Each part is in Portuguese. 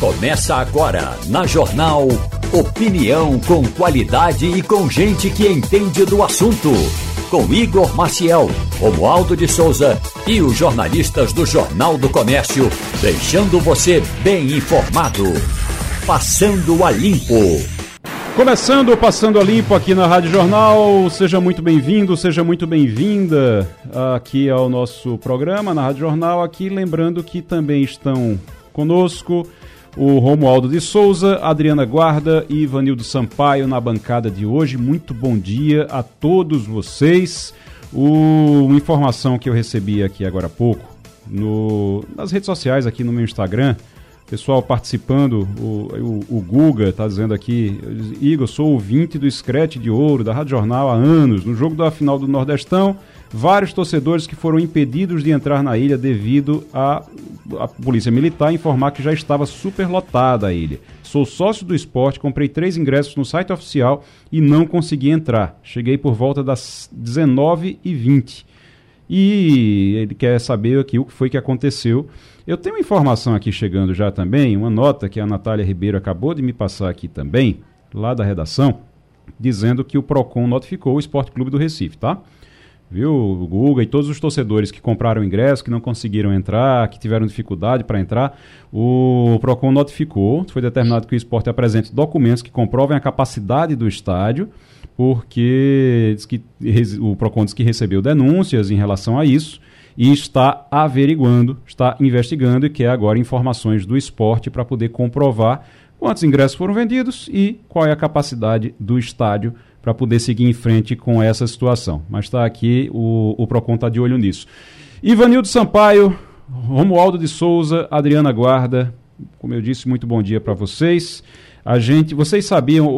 Começa agora, na Jornal, opinião com qualidade e com gente que entende do assunto. Com Igor Maciel, Romualdo de Souza e os jornalistas do Jornal do Comércio, deixando você bem informado. Passando a Limpo. Começando o Passando a Limpo aqui na Rádio Jornal, seja muito bem-vindo, seja muito bem-vinda aqui ao nosso programa na Rádio Jornal, aqui lembrando que também estão conosco o Romualdo de Souza, Adriana Guarda e Ivanildo Sampaio na bancada de hoje. Muito bom dia a todos vocês. Uma informação que eu recebi aqui agora há pouco nas redes sociais, aqui no meu Instagram, pessoal participando, o Guga está dizendo aqui: Igor, sou ouvinte do Scratch de Ouro da Rádio Jornal há anos. No jogo da final do Nordestão, vários torcedores que foram impedidos de entrar na ilha devido à Polícia Militar informar que já estava superlotada a ilha. Sou sócio do esporte, comprei 3 ingressos no site oficial e não consegui entrar. Cheguei por volta das 19h20. E ele quer saber aqui o que foi que aconteceu. Eu tenho uma informação aqui chegando já também, uma nota que a Natália Ribeiro acabou de me passar aqui também, lá da redação, dizendo que o Procon notificou o Esporte Clube do Recife, tá? Viu, o Guga e todos os torcedores que compraram ingresso, que não conseguiram entrar, que tiveram dificuldade para entrar, o Procon notificou, foi determinado que o esporte apresente documentos que comprovem a capacidade do estádio, porque o Procon diz que recebeu denúncias em relação a isso, e está averiguando, está investigando e quer agora informações do esporte para poder comprovar quantos ingressos foram vendidos e qual é a capacidade do estádio para poder seguir em frente com essa situação. Mas está aqui, o Procon está de olho nisso. Ivanildo Sampaio, Romualdo de Souza, Adriana Guarda, como eu disse, muito bom dia para vocês. Vocês sabiam,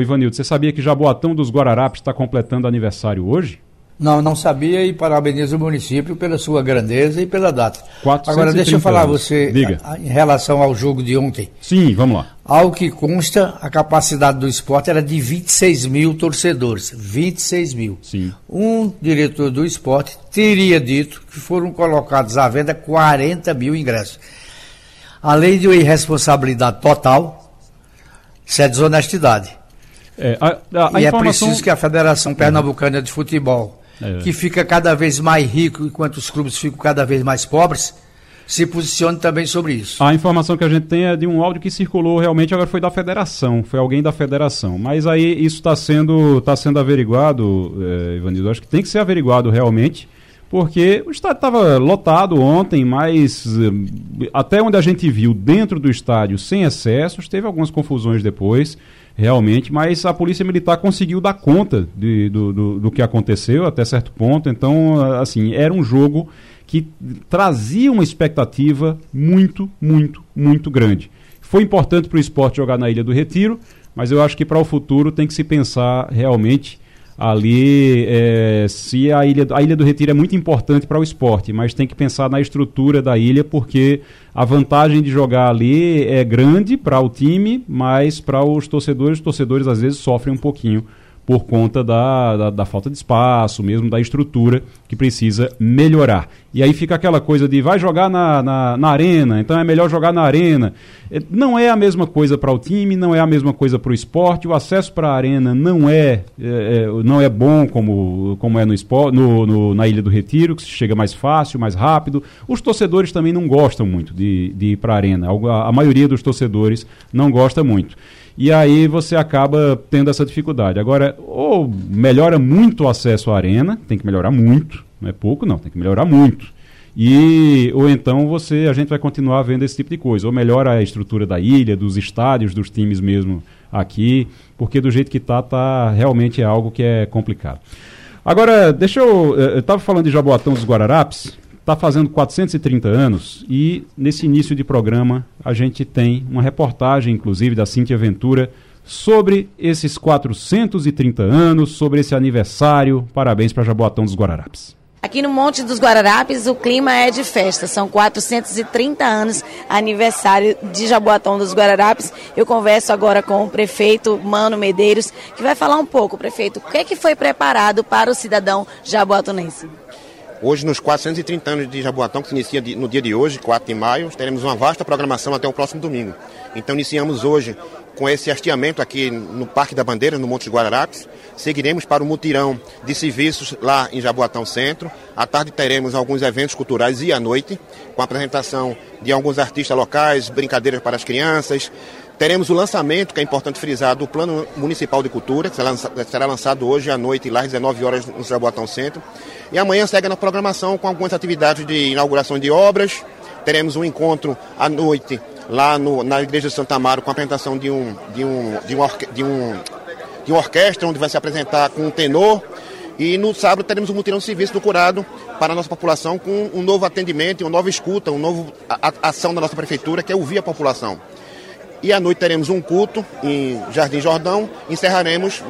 Ivanildo, você sabia que Jaboatão dos Guararapes está completando aniversário hoje? Não, não sabia, e parabenizo o município pela sua grandeza e pela data. Agora, deixa eu falar a você em relação ao jogo de ontem. Sim, vamos lá. Ao que consta, a capacidade do esporte era de 26 mil torcedores, 26 mil. Sim. Um diretor do esporte teria dito que foram colocados à venda 40 mil ingressos. Além de uma irresponsabilidade total, isso é desonestidade. E informação... é preciso que a Federação Pernambucana de Futebol, que fica cada vez mais rico enquanto os clubes ficam cada vez mais pobres, se posicione também sobre isso. A informação que a gente tem é de um áudio que circulou realmente, agora foi da federação, foi alguém da federação, mas aí isso está sendo averiguado, Ivanildo, acho que tem que ser averiguado realmente, porque o estádio estava lotado ontem, mas até onde a gente viu dentro do estádio sem excessos, teve algumas confusões depois, realmente, mas a Polícia Militar conseguiu dar conta do que aconteceu até certo ponto. Então, assim, era um jogo que trazia uma expectativa muito, muito, muito grande. Foi importante para o esporte jogar na Ilha do Retiro, mas eu acho que para o futuro tem que se pensar realmente ali, se a Ilha do Retiro é muito importante para o esporte, mas tem que pensar na estrutura da ilha, porque a vantagem de jogar ali é grande para o time, mas para os torcedores às vezes sofrem um pouquinho por conta da falta de espaço, mesmo da estrutura, que precisa melhorar. E aí fica aquela coisa de vai jogar na arena, então é melhor jogar na arena. Não é a mesma coisa para o time, não é a mesma coisa para o esporte, o acesso para a arena não é bom como é no esporte, na Ilha do Retiro, que chega mais fácil, mais rápido. Os torcedores também não gostam muito de ir para a arena, a maioria dos torcedores não gosta muito. E aí você acaba tendo essa dificuldade. Agora, ou melhora muito o acesso à arena, tem que melhorar muito, não é pouco não, tem que melhorar muito. Ou então a gente vai continuar vendo esse tipo de coisa, ou melhora a estrutura da ilha, dos estádios, dos times mesmo aqui, porque do jeito que tá realmente é algo que é complicado. Agora, eu estava falando de Jaboatão dos Guararapes, está fazendo 430 anos e nesse início de programa a gente tem uma reportagem, inclusive, da Cíntia Ventura sobre esses 430 anos, sobre esse aniversário. Parabéns para Jaboatão dos Guararapes. Aqui no Monte dos Guararapes o clima é de festa, são 430 anos aniversário de Jaboatão dos Guararapes. Eu converso agora com o prefeito Mano Medeiros, que vai falar um pouco. Prefeito, o que foi preparado para o cidadão jaboatonense? Hoje, nos 430 anos de Jaboatão, que se inicia no dia de hoje, 4 de maio, teremos uma vasta programação até o próximo domingo. Então, iniciamos hoje com esse hasteamento aqui no Parque da Bandeira, no Monte dos Guararapes. Seguiremos para o mutirão de serviços lá em Jaboatão Centro. À tarde teremos alguns eventos culturais e à noite, com a apresentação de alguns artistas locais, brincadeiras para as crianças. Teremos o lançamento, que é importante frisar, do Plano Municipal de Cultura, que será lançado hoje à noite, lá às 19 horas no Jaboatão Centro. E amanhã segue na programação com algumas atividades de inauguração de obras. Teremos um encontro à noite lá na Igreja de Santo Amaro com a apresentação de uma orquestra, onde vai se apresentar com um tenor. E no sábado teremos um mutirão de serviço do curado para a nossa população com um novo atendimento, uma nova escuta, uma nova ação da nossa prefeitura, que é ouvir a população. E à noite teremos um culto em Jardim Jordão, encerraremos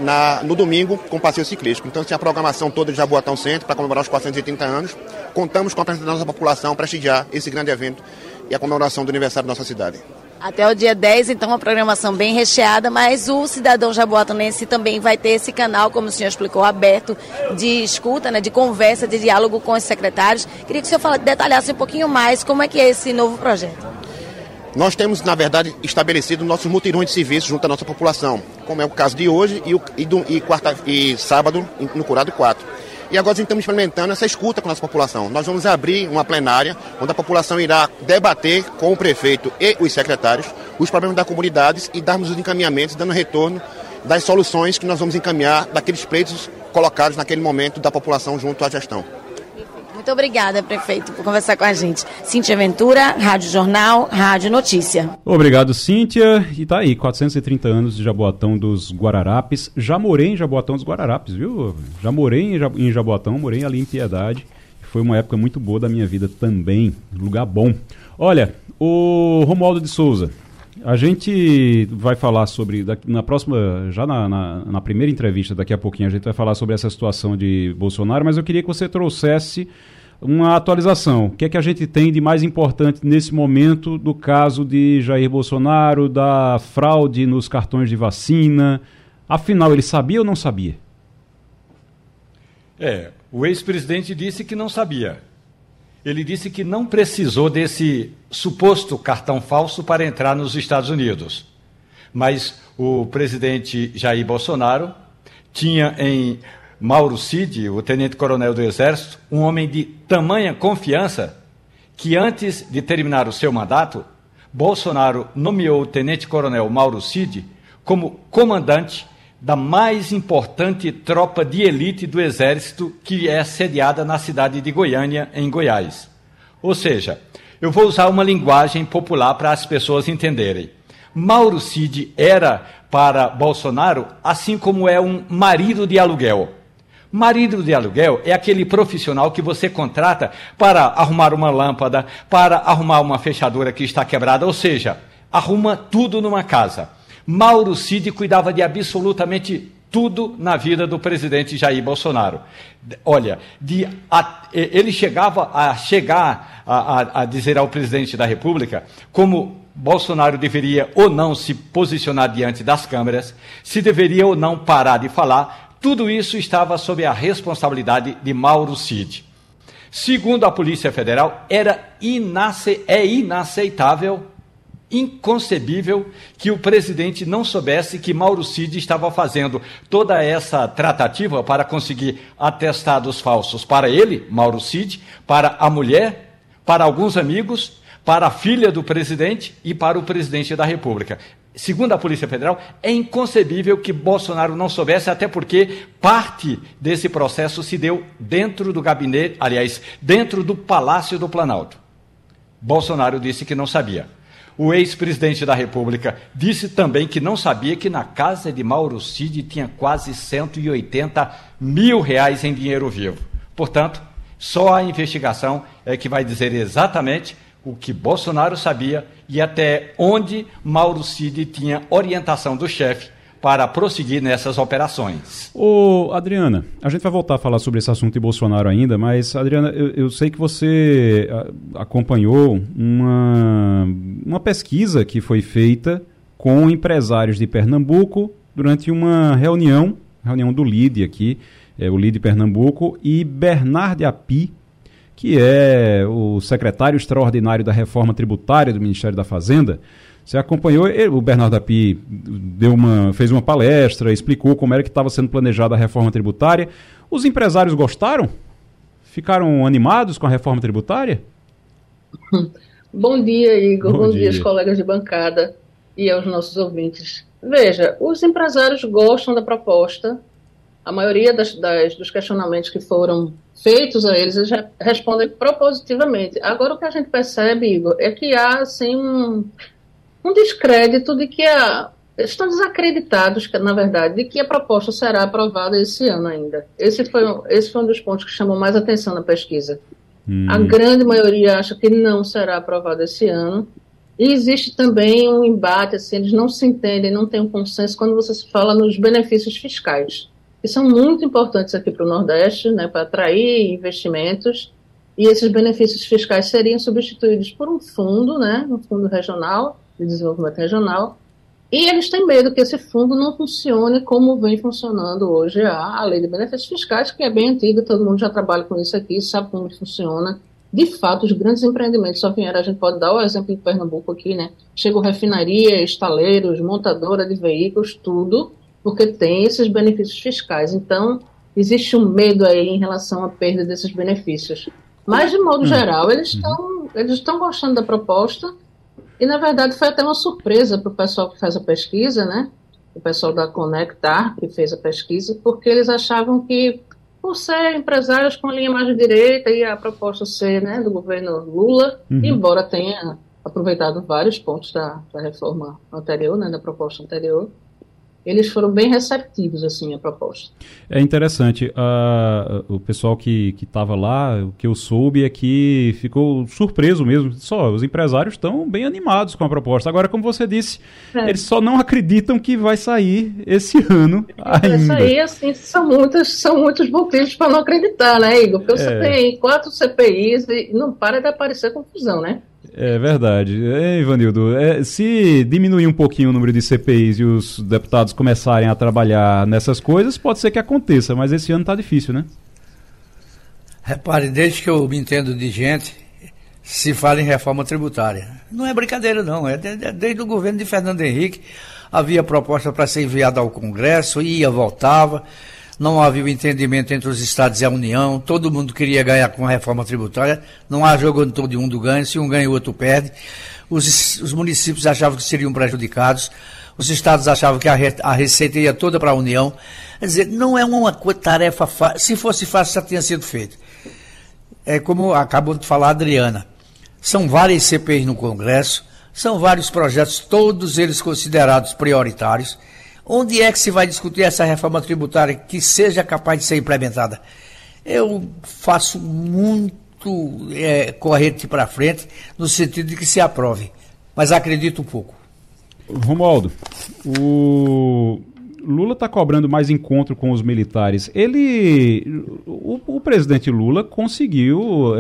no domingo com passeio ciclístico. Então, tem a programação toda de Jaboatão Centro para comemorar os 430 anos. Contamos com a presença da nossa população para prestigiar esse grande evento e a comemoração do aniversário da nossa cidade. Até o dia 10, então, uma programação bem recheada, mas o cidadão jaboatonense também vai ter esse canal, como o senhor explicou, aberto de escuta, né, de conversa, de diálogo com os secretários. Queria que o senhor detalhasse um pouquinho mais como é que é esse novo projeto. Nós temos, na verdade, estabelecido nossos mutirões de serviço junto à nossa população, como é o caso de hoje e sábado no Curado 4. E agora nós estamos experimentando essa escuta com a nossa população. Nós vamos abrir uma plenária onde a população irá debater com o prefeito e os secretários os problemas das comunidades e darmos os encaminhamentos, dando retorno das soluções que nós vamos encaminhar daqueles pleitos colocados naquele momento da população junto à gestão. Muito obrigada, prefeito, por conversar com a gente. Cíntia Ventura, Rádio Jornal, Rádio Notícia. Obrigado, Cíntia. E tá aí, 430 anos de Jaboatão dos Guararapes. Já morei em Jaboatão dos Guararapes, viu? Já morei em Jaboatão, morei ali em Piedade. Foi uma época muito boa da minha vida também. Lugar bom. Olha, o Romualdo de Souza, a gente vai falar sobre, na próxima, já na primeira entrevista, daqui a pouquinho, a gente vai falar sobre essa situação de Bolsonaro, mas eu queria que você trouxesse uma atualização. O que é que a gente tem de mais importante nesse momento do caso de Jair Bolsonaro, da fraude nos cartões de vacina? Afinal, ele sabia ou não sabia? O ex-presidente disse que não sabia. Ele disse que não precisou desse suposto cartão falso para entrar nos Estados Unidos. Mas o presidente Jair Bolsonaro tinha em Mauro Cid, o tenente-coronel do Exército, um homem de tamanha confiança que, antes de terminar o seu mandato, Bolsonaro nomeou o tenente-coronel Mauro Cid como comandante da mais importante tropa de elite do Exército, que é sediada na cidade de Goiânia, em Goiás. Ou seja, eu vou usar uma linguagem popular para as pessoas entenderem. Mauro Cid era, para Bolsonaro, assim como é um marido de aluguel. Marido de aluguel é aquele profissional que você contrata para arrumar uma lâmpada, para arrumar uma fechadura que está quebrada, ou seja, arruma tudo numa casa. Mauro Cid cuidava de absolutamente tudo na vida do presidente Jair Bolsonaro. Olha, ele chegava a dizer ao presidente da República como Bolsonaro deveria ou não se posicionar diante das câmeras, se deveria ou não parar de falar. Tudo isso estava sob a responsabilidade de Mauro Cid. Segundo a Polícia Federal, é inaceitável, inconcebível que o presidente não soubesse que Mauro Cid estava fazendo toda essa tratativa para conseguir atestados falsos para ele, Mauro Cid, para a mulher, para alguns amigos, para a filha do presidente e para o presidente da República. Segundo a Polícia Federal, é inconcebível que Bolsonaro não soubesse, até porque parte desse processo se deu dentro do gabinete, aliás, dentro do Palácio do Planalto. Bolsonaro disse que não sabia. O ex-presidente da República disse também que não sabia que na casa de Mauro Cid tinha quase 180 mil reais em dinheiro vivo. Portanto, só a investigação é que vai dizer exatamente o que Bolsonaro sabia e até onde Mauro Cid tinha orientação do chefe para prosseguir nessas operações. Ô, Adriana, a gente vai voltar a falar sobre esse assunto de Bolsonaro ainda, mas, Adriana, eu sei que você acompanhou uma pesquisa que foi feita com empresários de Pernambuco durante uma reunião do LIDE aqui, o LIDE Pernambuco, e Bernard Api, que é o secretário extraordinário da Reforma Tributária do Ministério da Fazenda. Você acompanhou, o Bernardo Api fez uma palestra, explicou como era que estava sendo planejada a reforma tributária. Os empresários gostaram? Ficaram animados com a reforma tributária? Bom dia, Igor. Bom dia aos colegas de bancada e aos nossos ouvintes. Veja, os empresários gostam da proposta. A maioria dos questionamentos que foram feitos a eles, eles respondem propositivamente. Agora, o que a gente percebe, Igor, é que há, assim, um descrédito de que eles estão desacreditados, na verdade, de que a proposta será aprovada esse ano ainda. Esse foi um dos pontos que chamou mais atenção na pesquisa. A grande maioria acha que não será aprovada esse ano. E existe também um embate, assim, eles não se entendem, não tem um consenso quando você se fala nos benefícios fiscais, que são muito importantes aqui para o Nordeste, né, para atrair investimentos. E esses benefícios fiscais seriam substituídos por um fundo, né, um fundo regional, de desenvolvimento regional, e eles têm medo que esse fundo não funcione como vem funcionando hoje a lei de benefícios fiscais, que é bem antiga, todo mundo já trabalha com isso aqui, sabe como funciona. De fato, os grandes empreendimentos só vieram, a gente pode dar o exemplo de Pernambuco aqui, né? Chegam refinaria, estaleiros, montadora de veículos, tudo, porque tem esses benefícios fiscais. Então, existe um medo aí em relação à perda desses benefícios. Mas, de modo geral, eles estão gostando da proposta. E, na verdade, foi até uma surpresa para o pessoal que faz a pesquisa, né? O pessoal da Conectar, que fez a pesquisa, porque eles achavam que, por ser empresários com linha mais de direita e a proposta ser, né, do governo Lula, embora tenha aproveitado vários pontos da reforma anterior, né, da proposta anterior, eles foram bem receptivos, assim, à proposta. É interessante. O pessoal que estava lá, o que eu soube é que ficou surpreso mesmo. Só os empresários estão bem animados com a proposta. Agora, como você disse, eles só não acreditam que vai sair esse ano ainda. Vai sair, assim, são muitos motivos para não acreditar, né, Igor? Porque você tem 4 CPIs e não para de aparecer confusão, né? É verdade. Ivanildo, se diminuir um pouquinho o número de CPIs e os deputados começarem a trabalhar nessas coisas, pode ser que aconteça, mas esse ano está difícil, né? Repare, desde que eu me entendo de gente, se fala em reforma tributária. Não é brincadeira, não. Desde o governo de Fernando Henrique, havia proposta para ser enviada ao Congresso, ia, voltava, não havia o entendimento entre os estados e a União, todo mundo queria ganhar com a reforma tributária, não há jogo onde todo mundo ganha, se um ganha o outro perde, os municípios achavam que seriam prejudicados, os estados achavam que a receita ia toda para a União, quer dizer, não é uma tarefa fácil, se fosse fácil já tinha sido feito. É como acabou de falar a Adriana, são várias CPIs no Congresso, são vários projetos, todos eles considerados prioritários. Onde é que se vai discutir essa reforma tributária que seja capaz de ser implementada? Eu faço muito corrente para frente, no sentido de que se aprove, mas acredito um pouco. Romualdo, o Lula está cobrando mais encontro com os militares. O presidente Lula conseguiu,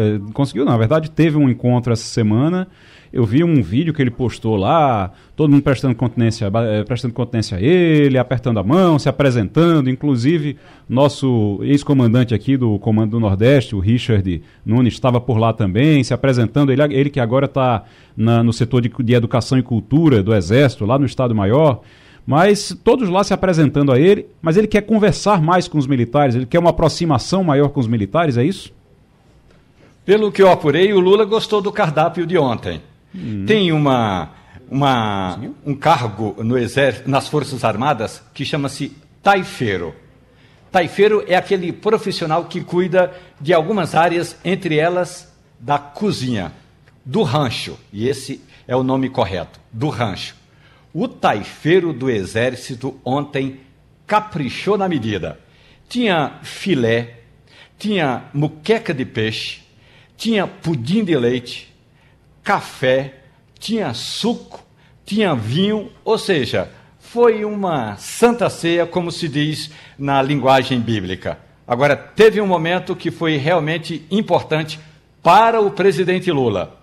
na verdade, teve um encontro essa semana. Eu vi um vídeo que ele postou lá, todo mundo prestando continência a ele, apertando a mão, se apresentando. Inclusive, nosso ex-comandante aqui do Comando do Nordeste, o Richard Nunes, estava por lá também, se apresentando. Ele que agora está no setor de educação e cultura do Exército, lá no Estado-Maior. Mas todos lá se apresentando a ele, mas ele quer conversar mais com os militares, ele quer uma aproximação maior com os militares, é isso? Pelo que eu apurei, o Lula gostou do cardápio de ontem. Tem um cargo no exército, nas Forças Armadas, que chama-se taifeiro. Taifeiro é aquele profissional que cuida de algumas áreas, entre elas da cozinha, do rancho. E esse é o nome correto, do rancho. O taifeiro do Exército ontem caprichou na medida. Tinha filé, tinha muqueca de peixe, tinha pudim de leite, café, tinha suco, tinha vinho, ou seja, foi uma santa ceia, como se diz na linguagem bíblica. Agora, teve um momento que foi realmente importante para o presidente Lula.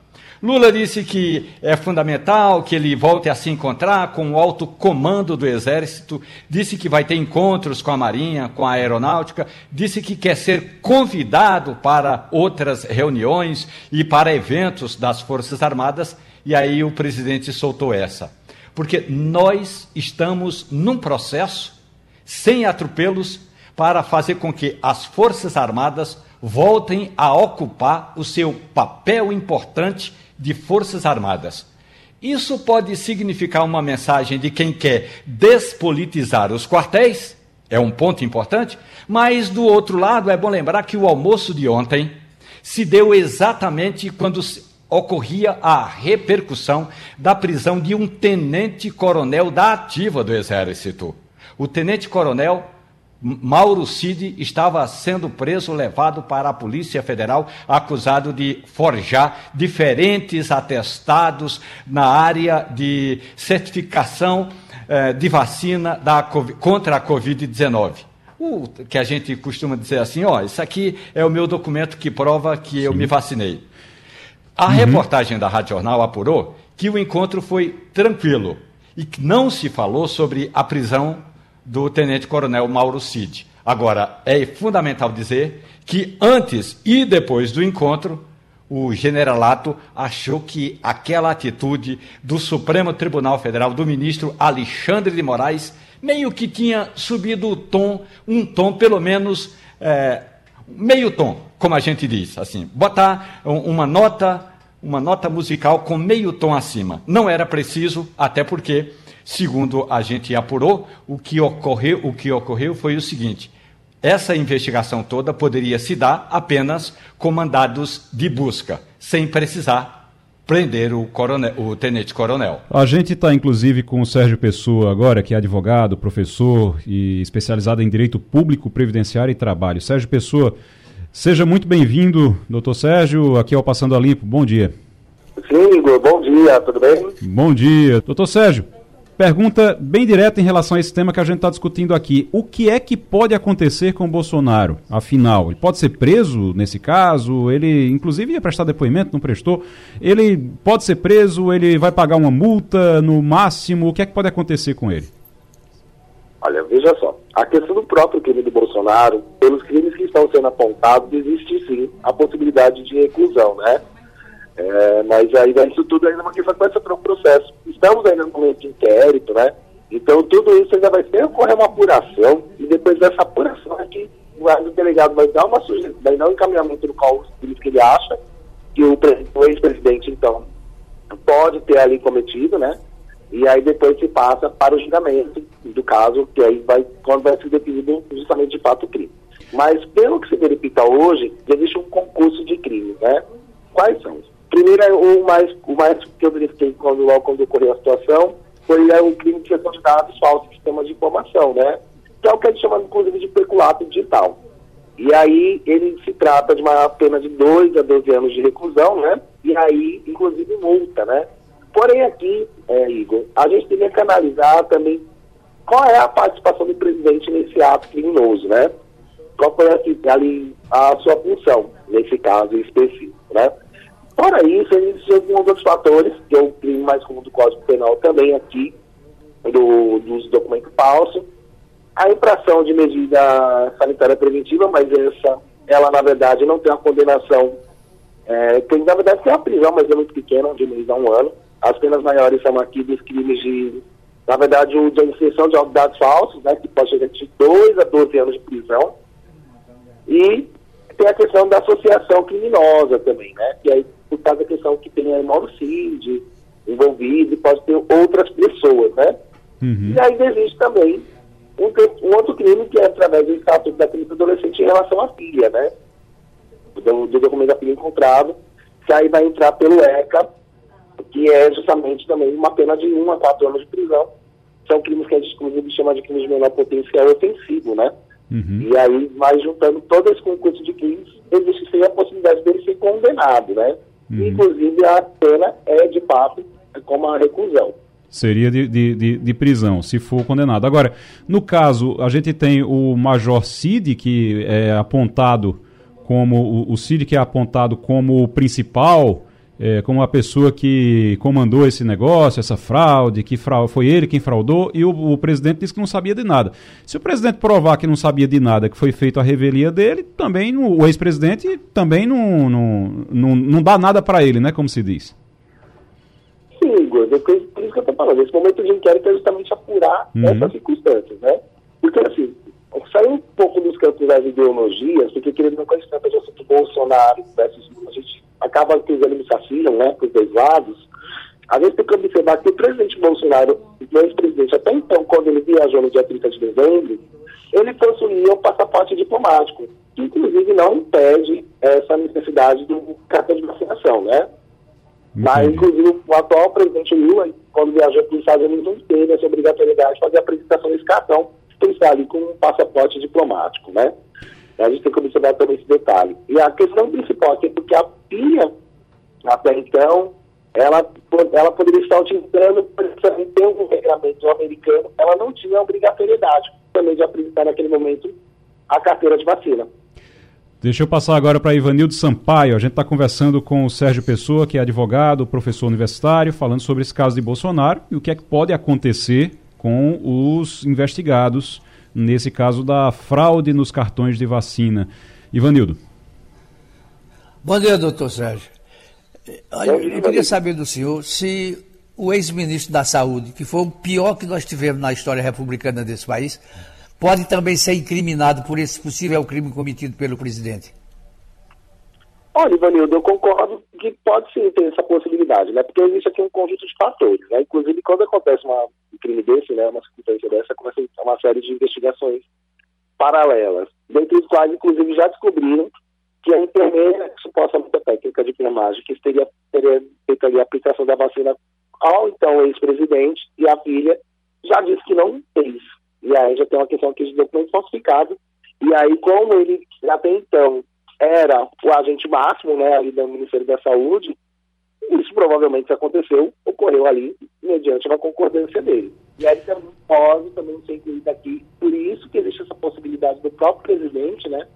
Lula disse que é fundamental que ele volte a se encontrar com o alto comando do Exército, disse que vai ter encontros com a Marinha, com a Aeronáutica, disse que quer ser convidado para outras reuniões e para eventos das Forças Armadas, e aí o presidente soltou essa. Porque nós estamos num processo, sem atropelos, para fazer com que as Forças Armadas voltem a ocupar o seu papel importante de Forças Armadas. Isso pode significar uma mensagem de quem quer despolitizar os quartéis, é um ponto importante, mas do outro lado é bom lembrar que o almoço de ontem se deu exatamente quando ocorria a repercussão da prisão de um tenente-coronel da ativa do Exército. O tenente-coronel Mauro Cid estava sendo preso, levado para a Polícia Federal, acusado de forjar diferentes atestados na área de certificação de vacina contra a Covid-19. O que a gente costuma dizer assim, ó, isso aqui é o meu documento que prova que eu me vacinei. A reportagem da Rádio Jornal apurou que o encontro foi tranquilo e que não se falou sobre a prisão do tenente-coronel Mauro Cid. Agora, é fundamental dizer que antes e depois do encontro, o generalato achou que aquela atitude do Supremo Tribunal Federal, do ministro Alexandre de Moraes, meio que tinha subido o tom, um tom pelo menos meio tom, como a gente diz, assim, botar uma nota musical com meio tom acima. Não era preciso, até porque, segundo a gente apurou, o que ocorreu foi o seguinte: essa investigação toda poderia se dar apenas com mandados de busca, sem precisar prender o tenente-coronel. A gente está, inclusive, com o Sérgio Pessoa agora, que é advogado, professor e especializado em Direito Público, Previdenciário e Trabalho. Sérgio Pessoa, seja muito bem-vindo, doutor Sérgio, aqui ao Passando a Limpo. Bom dia. Sim, Igor, bom dia, tudo bem? Bom dia. Doutor Sérgio, pergunta bem direta em relação a esse tema que a gente está discutindo aqui. O que é que pode acontecer com o Bolsonaro, afinal? Ele pode ser preso nesse caso? Ele, inclusive, ia prestar depoimento, não prestou. Ele pode ser preso? Ele vai pagar uma multa no máximo? O que é que pode acontecer com ele? Olha, veja só. A questão do próprio crime do Bolsonaro, pelos crimes que estão sendo apontados, existe sim a possibilidade de reclusão, né? Mas ainda isso tudo ainda é uma consequência para o processo. Estamos ainda no momento de inquérito, né? Então tudo isso ainda vai ter ocorrer uma apuração, e depois dessa apuração é que o delegado vai dar uma sugestão, vai dar um encaminhamento do qual ele acha que o ex-presidente então pode ter ali cometido, né? E aí depois se passa para o julgamento do caso, que aí vai quando vai ser definido justamente de fato o crime. Mas pelo que se verifica hoje, existe um concurso de crimes, né? Quais são? Primeiro, o mais que eu verifiquei quando ocorreu a situação foi o crime de gestão de dados falsos, sistema de informação, né? Que é o que a gente chama, inclusive, de peculato digital. E aí, ele se trata de uma pena de 2 a 12 anos de reclusão, né? E aí, inclusive, multa, né? Porém, aqui, Igor, a gente teria que analisar também qual é a participação do presidente nesse ato criminoso, né? Qual foi ali a sua função, nesse caso específico, né? Fora isso, existem alguns outros fatores, que é o crime mais comum do Código Penal também aqui, dos documentos falsos. A infração de medida sanitária preventiva, mas ela na verdade não tem uma condenação, tem na verdade tem uma prisão, mas é muito pequena, de menos a 1 ano. As penas maiores são aqui dos crimes de, na verdade, de inserção de dados falsos, né, que pode chegar de 2 a 12 anos de prisão. E tem a questão da associação criminosa também, né, que aí por causa da questão que tem a Mauro Cid envolvido e pode ter outras pessoas, né? Uhum. E aí existe também um outro crime que é através do estatuto da criança adolescente em relação à filha, né? Do documento da filha encontrado, que aí vai entrar pelo ECA, que é justamente também uma pena de 1 a 4 anos de prisão. São crimes que a gente, inclusive, chama de crimes de menor potencial ofensivo, né? Uhum. E aí vai juntando todo esse concurso de crimes, existe sim a possibilidade dele ser condenado, né? Uhum. Inclusive a pena é de fato como a reclusão. Seria de prisão, se for condenado. Agora, no caso, a gente tem o Major Cid, que é apontado como o principal como a pessoa que comandou esse negócio, essa fraude, que foi ele quem fraudou, e o presidente disse que não sabia de nada. Se o presidente provar que não sabia de nada, que foi feito a revelia dele, também o ex-presidente também não dá nada para ele, né, como se diz. Sim, Igor, por isso que eu estou falando, esse momento de inquérito é justamente apurar essas circunstâncias, né? Porque, assim, sair um pouco dos campos das ideologias, porque querendo uma coisa de assunto Bolsonaro versus Lula, a gente acaba que eles me saciam, né, para os dois lados. Às vezes tem que observar que o presidente Bolsonaro, o ex-presidente, até então, quando ele viajou no dia 30 de dezembro, ele possuía um passaporte diplomático, que inclusive não impede essa necessidade do cartão de vacinação, né? Mas, inclusive, o atual presidente Lula, quando viajou para os Estados Unidos, não teve essa obrigatoriedade de fazer a apresentação desse cartão, que está ali com um passaporte diplomático, né? A gente tem que observar também esse detalhe. E a questão principal aqui é porque a PIA, até então, ela poderia estar utilizando, por exemplo, ter um regulamento americano, ela não tinha obrigatoriedade também de apresentar naquele momento a carteira de vacina. Deixa eu passar agora para Ivanildo Sampaio. A gente está conversando com o Sérgio Pessoa, que é advogado, professor universitário, falando sobre esse caso de Bolsonaro e o que é que pode acontecer com os investigados nesse caso da fraude nos cartões de vacina. Ivanildo. Bom dia, doutor Sérgio. Eu queria saber do senhor se o ex-ministro da Saúde, que foi o pior que nós tivemos na história republicana desse país, pode também ser incriminado por esse possível crime cometido pelo presidente. Olha, Ivanildo, eu concordo que pode sim ter essa possibilidade, né? Porque existe aqui um conjunto de fatores, né? Inclusive, quando acontece um crime desse, né, uma circunstância dessa, começa uma série de investigações paralelas, dentre os quais, inclusive, já descobriram que a enfermeira, supostamente a técnica de enfermagem, que teria feito ali a aplicação da vacina ao então ex-presidente, e a filha já disse que não fez. E aí já tem uma questão aqui de documento falsificado. E aí, como ele até então era o agente máximo, né, ali do Ministério da Saúde, isso provavelmente aconteceu, ocorreu ali, mediante uma concordância dele. E aí também pode também ser incluído aqui, por isso que existe essa possibilidade do próprio presidente, né,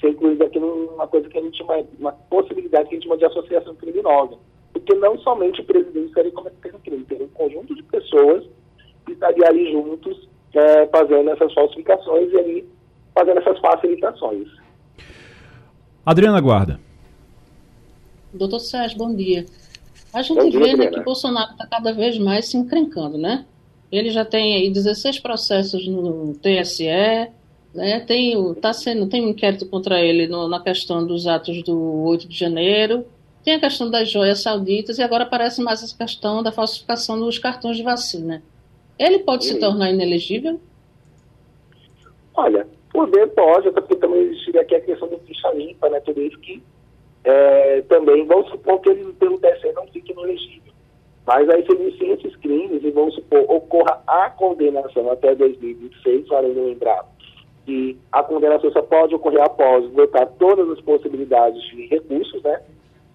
ser incluído aqui numa coisa que a gente chama, uma possibilidade que a gente chama de associação criminosa. Porque não somente o presidente estaria cometendo crime, tem um conjunto de pessoas que estariam ali juntos, fazendo essas falsificações e ali fazendo essas facilitações. Adriana Guarda. Doutor Sérgio, bom dia. A gente vê, né, que Bolsonaro está cada vez mais se encrencando, né? Ele já tem aí 16 processos no TSE, né? Tem um inquérito contra ele na questão dos atos do 8 de janeiro, tem a questão das joias sauditas e agora aparece mais essa questão da falsificação dos cartões de vacina. Ele pode se tornar inelegível? Olha, poder pode, até porque também existiria aqui a questão do ficha limpa, né? Tudo isso que também, vamos supor que ele pelo TSE não fique inelegível. Mas aí se iniciam esses crimes e, vamos supor, ocorra a condenação até 2026, valendo lembrar que a condenação só pode ocorrer após votar todas as possibilidades de recursos, né?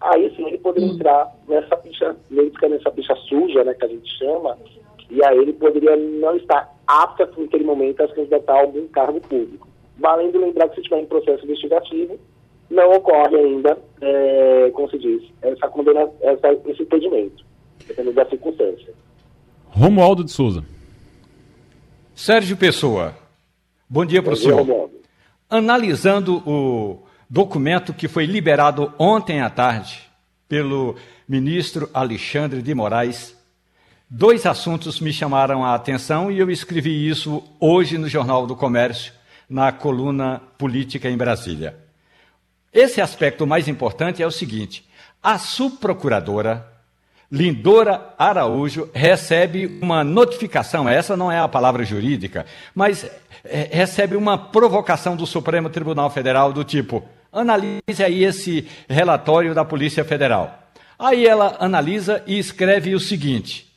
Aí sim ele poderia entrar nessa ficha, nessa ficha suja, né, que a gente chama. E aí ele poderia não estar apto naquele momento a se candidatar a algum cargo público. Valendo lembrar que se estiver em processo investigativo, não ocorre ainda, como se diz, esse impedimento, dependendo da circunstância. Romualdo de Souza. Sérgio Pessoa, bom dia para o senhor. Romualdo. Analisando o documento que foi liberado ontem à tarde pelo ministro Alexandre de Moraes, dois assuntos me chamaram a atenção e eu escrevi isso hoje no Jornal do Comércio, na coluna Política em Brasília. Esse aspecto mais importante é o seguinte: a subprocuradora Lindora Araújo recebe uma notificação, essa não é a palavra jurídica, mas recebe uma provocação do Supremo Tribunal Federal do tipo: analise aí esse relatório da Polícia Federal. Aí ela analisa e escreve o seguinte: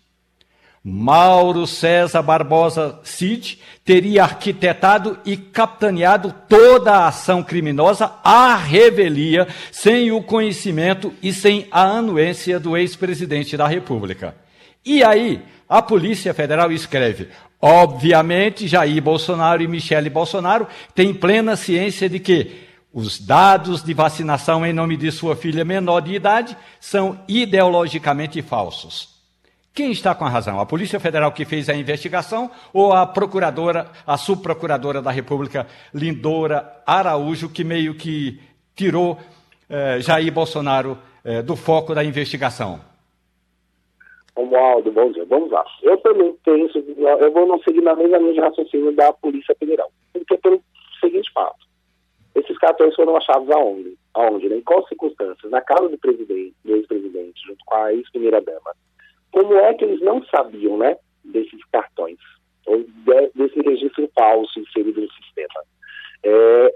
Mauro César Barbosa Cid teria arquitetado e capitaneado toda a ação criminosa à revelia, sem o conhecimento e sem a anuência do ex-presidente da República. E aí, a Polícia Federal escreve: obviamente, Jair Bolsonaro e Michele Bolsonaro têm plena ciência de que Os dados de vacinação em nome de sua filha menor de idade são ideologicamente falsos. Quem está com a razão? A Polícia Federal, que fez a investigação, ou a procuradora, a subprocuradora da República, Lindora Araújo, que meio que tirou Jair Bolsonaro do foco da investigação? Romualdo, bom dia. Vamos lá. Eu também penso, eu vou não seguir na mesma linha de raciocínio da Polícia Federal. Porque pelo seguinte fato, esses 14 foram achados aonde? Aonde? Né? Em quais circunstâncias? Na casa do presidente, do ex-presidente, junto com a ex-primeira-dama. Como é que eles não sabiam, né, desses cartões, ou desse registro falso inserido no sistema?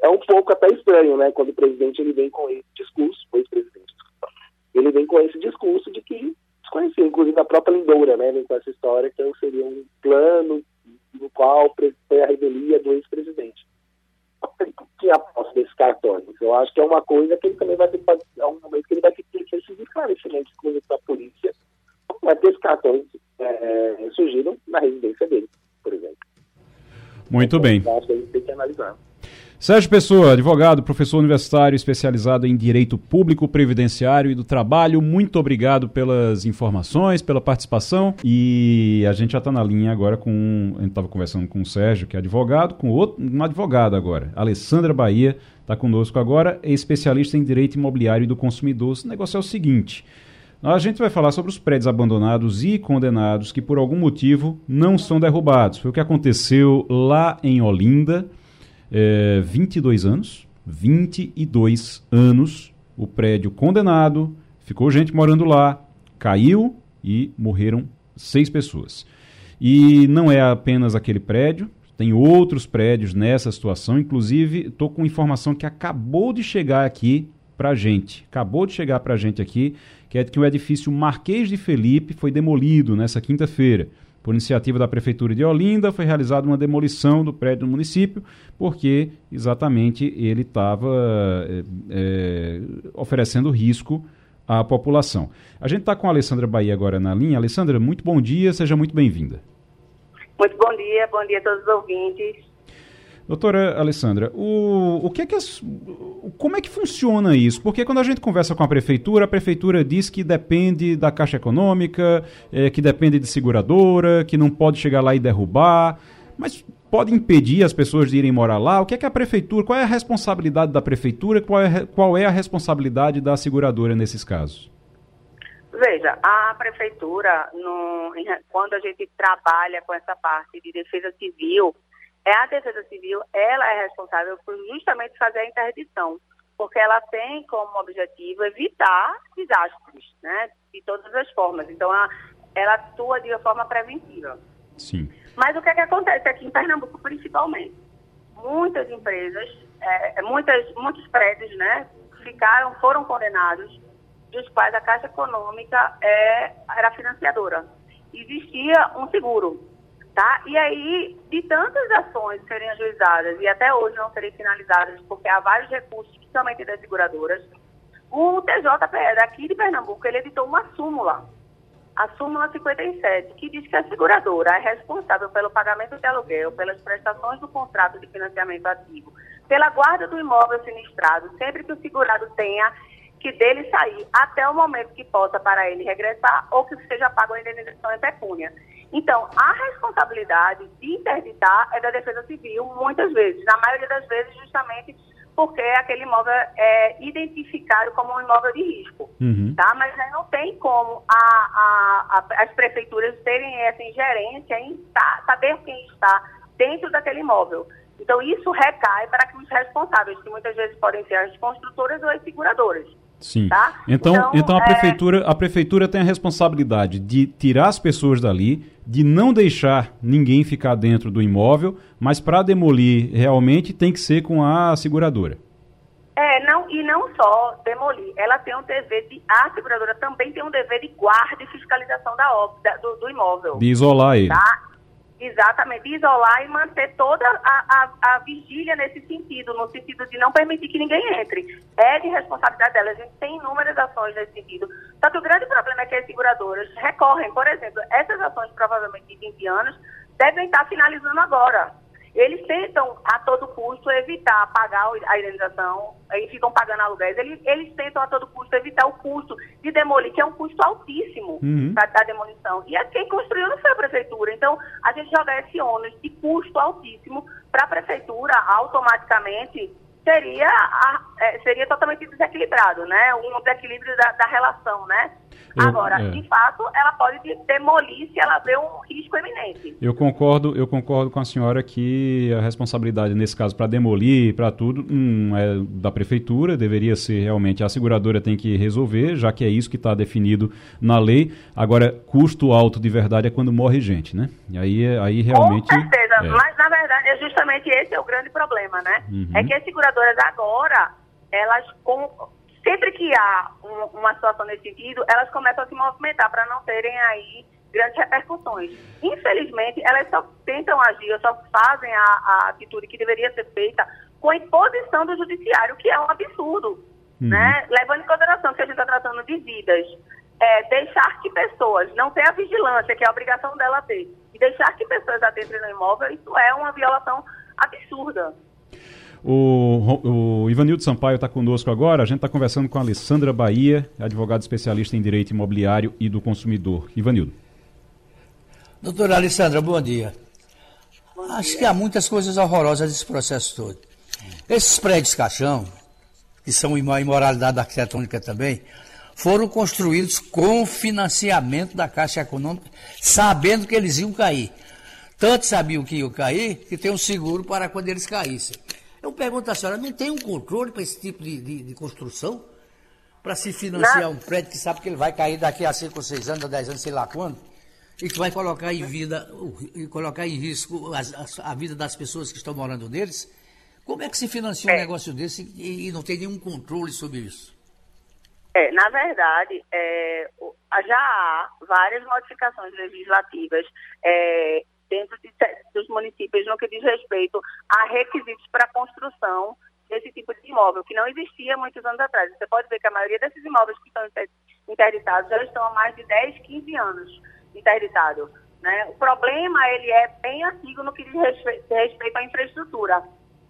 É um pouco até estranho, né, quando o presidente ele vem com esse discurso, o ex-presidente, ele vem com esse discurso de que desconhecia, inclusive a própria Lindora, né, vem com essa história que então seria um plano no qual foi a revelia do ex-presidente. Que é a posse desses cartões? Eu acho que é uma coisa que ele também vai ter que fazer, é um momento que ele vai ter que ter esses esclarecimentos, inclusive da polícia, mas esses cartões surgiram na residência dele, por exemplo. Muito bem. Então, acho que a gente tem que analisar. Sérgio Pessoa, advogado, professor universitário, especializado em Direito Público, Previdenciário e do Trabalho, muito obrigado pelas informações, pela participação. E a gente já está na linha agora com... A gente estava conversando com o Sérgio, que é advogado, com uma advogada agora, Alessandra Bahia, está conosco agora, é especialista em Direito Imobiliário e do Consumidor. Esse negócio é o seguinte... A gente vai falar sobre os prédios abandonados e condenados que, por algum motivo, não são derrubados. Foi o que aconteceu lá em Olinda, 22 anos, o prédio condenado, ficou gente morando lá, caiu e morreram 6 pessoas. E não é apenas aquele prédio, tem outros prédios nessa situação, inclusive estou com informação que acabou de chegar aqui, aqui, que é de que o edifício Marquês de Felipe foi demolido nessa quinta-feira. Por iniciativa da Prefeitura de Olinda, foi realizada uma demolição do prédio do município, porque exatamente ele estava oferecendo risco à população. A gente está com a Alessandra Bahia agora na linha. Alessandra, muito bom dia, seja muito bem-vinda. Muito bom dia a todos os ouvintes. Doutora Alessandra, como é que funciona isso? Porque quando a gente conversa com a prefeitura diz que depende da Caixa Econômica, que depende de seguradora, que não pode chegar lá e derrubar, mas pode impedir as pessoas de irem morar lá? O que é que a prefeitura, qual é a responsabilidade da prefeitura, qual é a responsabilidade da seguradora nesses casos? Veja, a prefeitura, quando a gente trabalha com essa parte de defesa civil, a defesa civil, ela é responsável por justamente fazer a interdição, porque ela tem como objetivo evitar desastres, né, de todas as formas. Então, ela atua de uma forma preventiva. Sim. Mas o que é que acontece aqui em Pernambuco, principalmente? Muitas empresas, muitos prédios, né, foram condenados, dos quais a Caixa Econômica era financiadora. Existia um seguro. Tá? E aí, de tantas ações serem ajuizadas e até hoje não serem finalizadas, porque há vários recursos, principalmente das seguradoras, o TJPE daqui de Pernambuco, ele editou uma súmula, a súmula 57, que diz que a seguradora é responsável pelo pagamento de aluguel, pelas prestações do contrato de financiamento ativo, pela guarda do imóvel sinistrado, sempre que o segurado tenha que dele sair, até o momento que possa para ele regressar ou que seja pago a indenização em pecúnia. Então, a responsabilidade de interditar é da Defesa Civil, muitas vezes, na maioria das vezes, justamente porque aquele imóvel é identificado como um imóvel de risco, tá? Mas não tem como as prefeituras terem essa ingerência em saber quem está dentro daquele imóvel. Então, isso recai para que os responsáveis, que muitas vezes podem ser as construtoras ou as seguradoras. Sim. Tá? Então a prefeitura tem a responsabilidade de tirar as pessoas dali, de não deixar ninguém ficar dentro do imóvel, mas para demolir realmente tem que ser com a seguradora. Não só demolir, ela tem um dever a seguradora também tem um dever de guarda e fiscalização do imóvel. De isolar ele. Tá? Exatamente, de isolar e manter toda a vigília no sentido de não permitir que ninguém entre. É de responsabilidade dela, a gente tem inúmeras ações nesse sentido. Só que o grande problema é que as seguradoras recorrem, por exemplo, essas ações provavelmente de 20 anos devem estar finalizando agora. eles tentam a todo custo evitar pagar a indenização, aí ficam pagando aluguéis, eles tentam a todo custo evitar o custo de demolir, que é um custo altíssimo da demolição. E quem construiu não foi a prefeitura. Então, a gente joga esse ônus de custo altíssimo para a prefeitura, automaticamente seria totalmente desequilibrado, né? Um desequilíbrio da relação, né? Agora, de fato, ela pode demolir se ela vê um risco iminente. Eu concordo com a senhora que a responsabilidade, nesse caso, para demolir, para tudo, é da prefeitura, deveria ser realmente a seguradora tem que resolver, já que é isso que está definido na lei. Agora, custo alto de verdade é quando morre gente, né? E aí realmente... Com certeza, mas na verdade, é justamente esse é o grande problema, né? É que as seguradoras agora, elas... Sempre que há uma situação nesse sentido, elas começam a se movimentar para não terem aí grandes repercussões. Infelizmente, elas só tentam agir, só fazem a atitude que deveria ser feita com a imposição do judiciário, que é um absurdo, né? Levando em consideração que a gente está tratando de vidas, deixar que pessoas não tenham a vigilância, que é a obrigação dela ter, e deixar que pessoas adentrem no imóvel, isso é uma violação absurda. O Ivanildo Sampaio está conosco agora. A gente está conversando com a Alessandra Bahia, advogada especialista em direito imobiliário e do consumidor. Ivanildo. Doutora Alessandra, bom dia. Acho que há muitas coisas horrorosas nesse processo todo. Esses prédios caixão, que são uma imoralidade arquitetônica também, foram construídos com financiamento da Caixa Econômica, sabendo que eles iam cair. Tanto sabiam que iam cair, que tem um seguro para quando eles caíssem. Eu pergunto à senhora, não tem um controle para esse tipo de construção? Para se financiar um prédio que sabe que ele vai cair daqui a 5 ou 6 anos, a 10 anos, sei lá quando, e que vai colocar em risco a vida das pessoas que estão morando neles? Como é que se financia um negócio desse e não tem nenhum controle sobre isso? Na verdade, já há várias modificações legislativas dentro dos municípios no que diz respeito a requisitos para a construção desse tipo de imóvel, que não existia muitos anos atrás. Você pode ver que a maioria desses imóveis que estão interditados já estão há mais de 10, 15 anos interditados, né? O problema ele é bem antigo no que diz respeito à infraestrutura.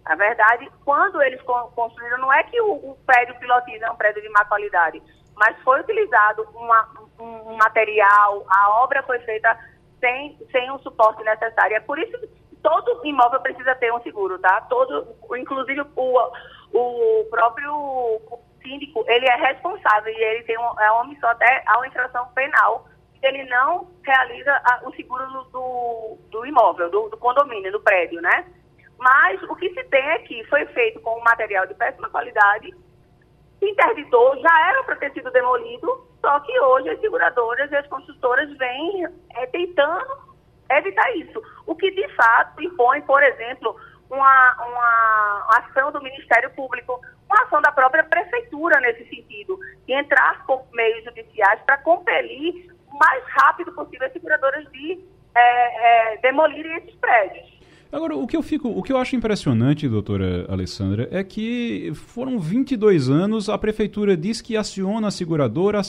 Na verdade, quando eles construíram, não é que o prédio pilotina é um prédio de má qualidade, mas foi utilizado um material, a obra foi feita sem o suporte necessário. É por isso que todo imóvel precisa ter um seguro, tá? Inclusive o próprio síndico, ele é responsável e ele tem uma omissão até a uma infração penal, ele não realiza o seguro do imóvel, do condomínio, do prédio, né? Mas o que se tem aqui foi feito com um material de péssima qualidade, interditou, já era para ter sido demolido, só que hoje as seguradoras e as construtoras vêm tentando evitar isso. O que, de fato, impõe, por exemplo, uma ação do Ministério Público, uma ação da própria Prefeitura nesse sentido, de entrar por meios judiciais para compelir o mais rápido possível as seguradoras de demolirem esses prédios. Agora, o que eu acho impressionante, doutora Alessandra, é que foram 22 anos, a prefeitura diz que aciona a seguradora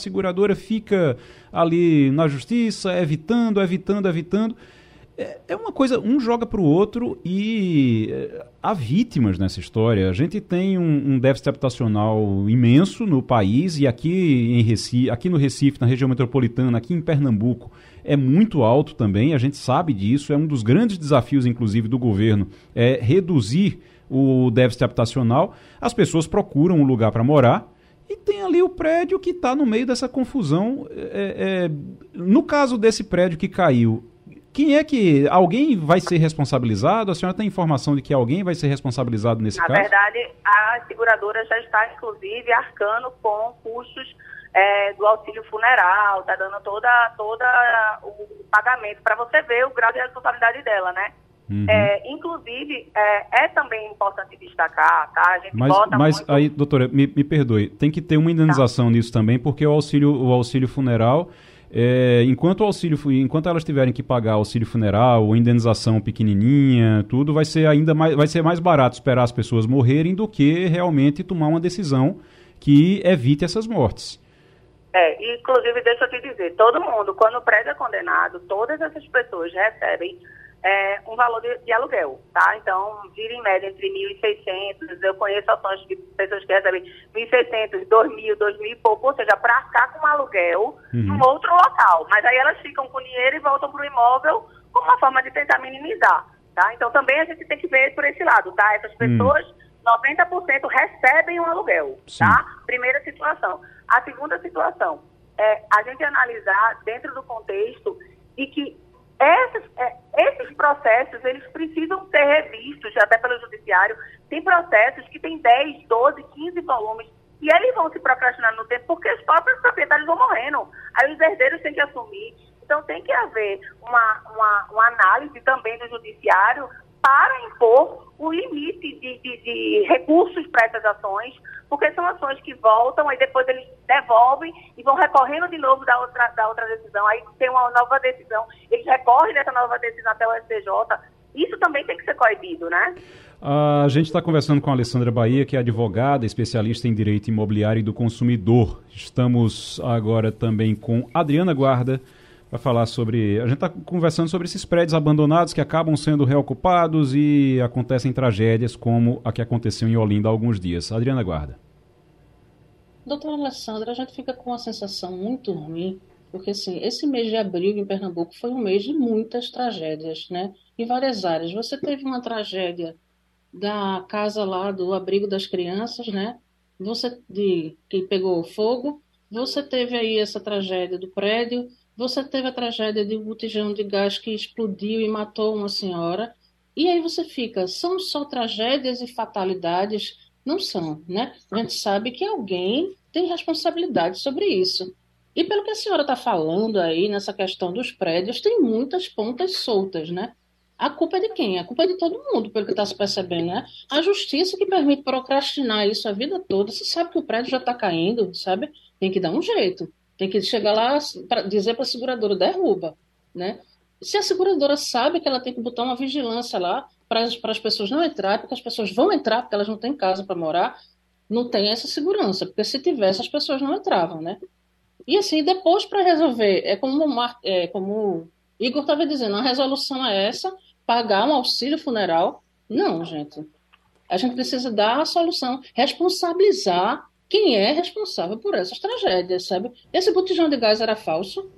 fica ali na justiça, evitando. É uma coisa, um joga para o outro e há vítimas nessa história. A gente tem um déficit habitacional imenso no país e aqui no Recife, na região metropolitana, aqui em Pernambuco, é muito alto também, a gente sabe disso. É um dos grandes desafios, inclusive, do governo, é reduzir o déficit habitacional. As pessoas procuram um lugar para morar. E tem ali o prédio que está no meio dessa confusão. No caso desse prédio que caiu, alguém vai ser responsabilizado? A senhora tem informação de que alguém vai ser responsabilizado nesse caso? Na verdade, a seguradora já está, inclusive, arcando com custos do auxílio funeral, está dando toda o pagamento, para você ver o grau de responsabilidade dela, né? Inclusive, é também importante destacar, tá? A gente bota muito... aí, doutora, me perdoe, tem que ter uma indenização nisso também, porque o auxílio funeral... Enquanto elas tiverem que pagar auxílio funeral, ou indenização pequenininha, tudo, vai ser mais barato esperar as pessoas morrerem do que realmente tomar uma decisão que evite essas mortes. Inclusive, deixa eu te dizer, todo mundo, quando o prédio é condenado, todas essas pessoas recebem um valor de aluguel, tá? Então, vira em média entre 1.600, eu conheço ações de pessoas que recebem 1.600, 2.000, 2.000 e pouco, ou seja, para ficar com um aluguel num outro local. Mas aí elas ficam com dinheiro e voltam para o imóvel como uma forma de tentar minimizar, tá? Então, também a gente tem que ver por esse lado, tá? Essas pessoas, 90% recebem um aluguel, tá? Primeira situação. A segunda situação é a gente analisar dentro do contexto de que esses processos, eles precisam ser revistos, até pelo judiciário. Tem processos que têm 10, 12, 15 volumes, e eles vão se procrastinar no tempo, porque os próprios proprietários vão morrendo. Aí os herdeiros têm que assumir. Então tem que haver uma análise também do judiciário para impor o limite de recursos para essas ações, porque são ações que voltam, aí depois eles devolvem e vão recorrendo de novo da outra decisão, aí tem uma nova decisão, eles recorrem dessa nova decisão até o STJ. Isso também tem que ser coibido, né? A gente está conversando com a Alessandra Bahia, que é advogada, especialista em direito imobiliário e do consumidor. Estamos agora também com Adriana Guarda, para falar sobre... A gente está conversando sobre esses prédios abandonados que acabam sendo reocupados e acontecem tragédias como a que aconteceu em Olinda há alguns dias. Adriana Guarda. Doutora Alessandra, a gente fica com uma sensação muito ruim, porque assim, esse mês de abril em Pernambuco foi um mês de muitas tragédias, né? Em várias áreas. Você teve uma tragédia da casa lá do abrigo das crianças, né? Que pegou fogo. Você teve aí essa tragédia do prédio. Você teve a tragédia de um botijão de gás que explodiu e matou uma senhora. E aí você fica, são só tragédias e fatalidades? Não são, né? A gente sabe que alguém tem responsabilidade sobre isso. E pelo que a senhora está falando aí nessa questão dos prédios, tem muitas pontas soltas, né? A culpa é de quem? A culpa é de todo mundo, pelo que está se percebendo, né? A justiça que permite procrastinar isso a vida toda. Você sabe que o prédio já está caindo, sabe? Tem que dar um jeito. Tem que chegar lá para dizer para a seguradora, derruba, né? Se a seguradora sabe que ela tem que botar uma vigilância lá para as pessoas não entrarem, porque as pessoas vão entrar, porque elas não têm casa para morar, não tem essa segurança, porque se tivesse, as pessoas não entravam, né? E assim, depois para resolver, como o Igor estava dizendo, a resolução é essa, pagar um auxílio funeral. Não, gente. A gente precisa dar a solução, responsabilizar quem é responsável por essas tragédias, sabe? Esse botijão de gás era falso,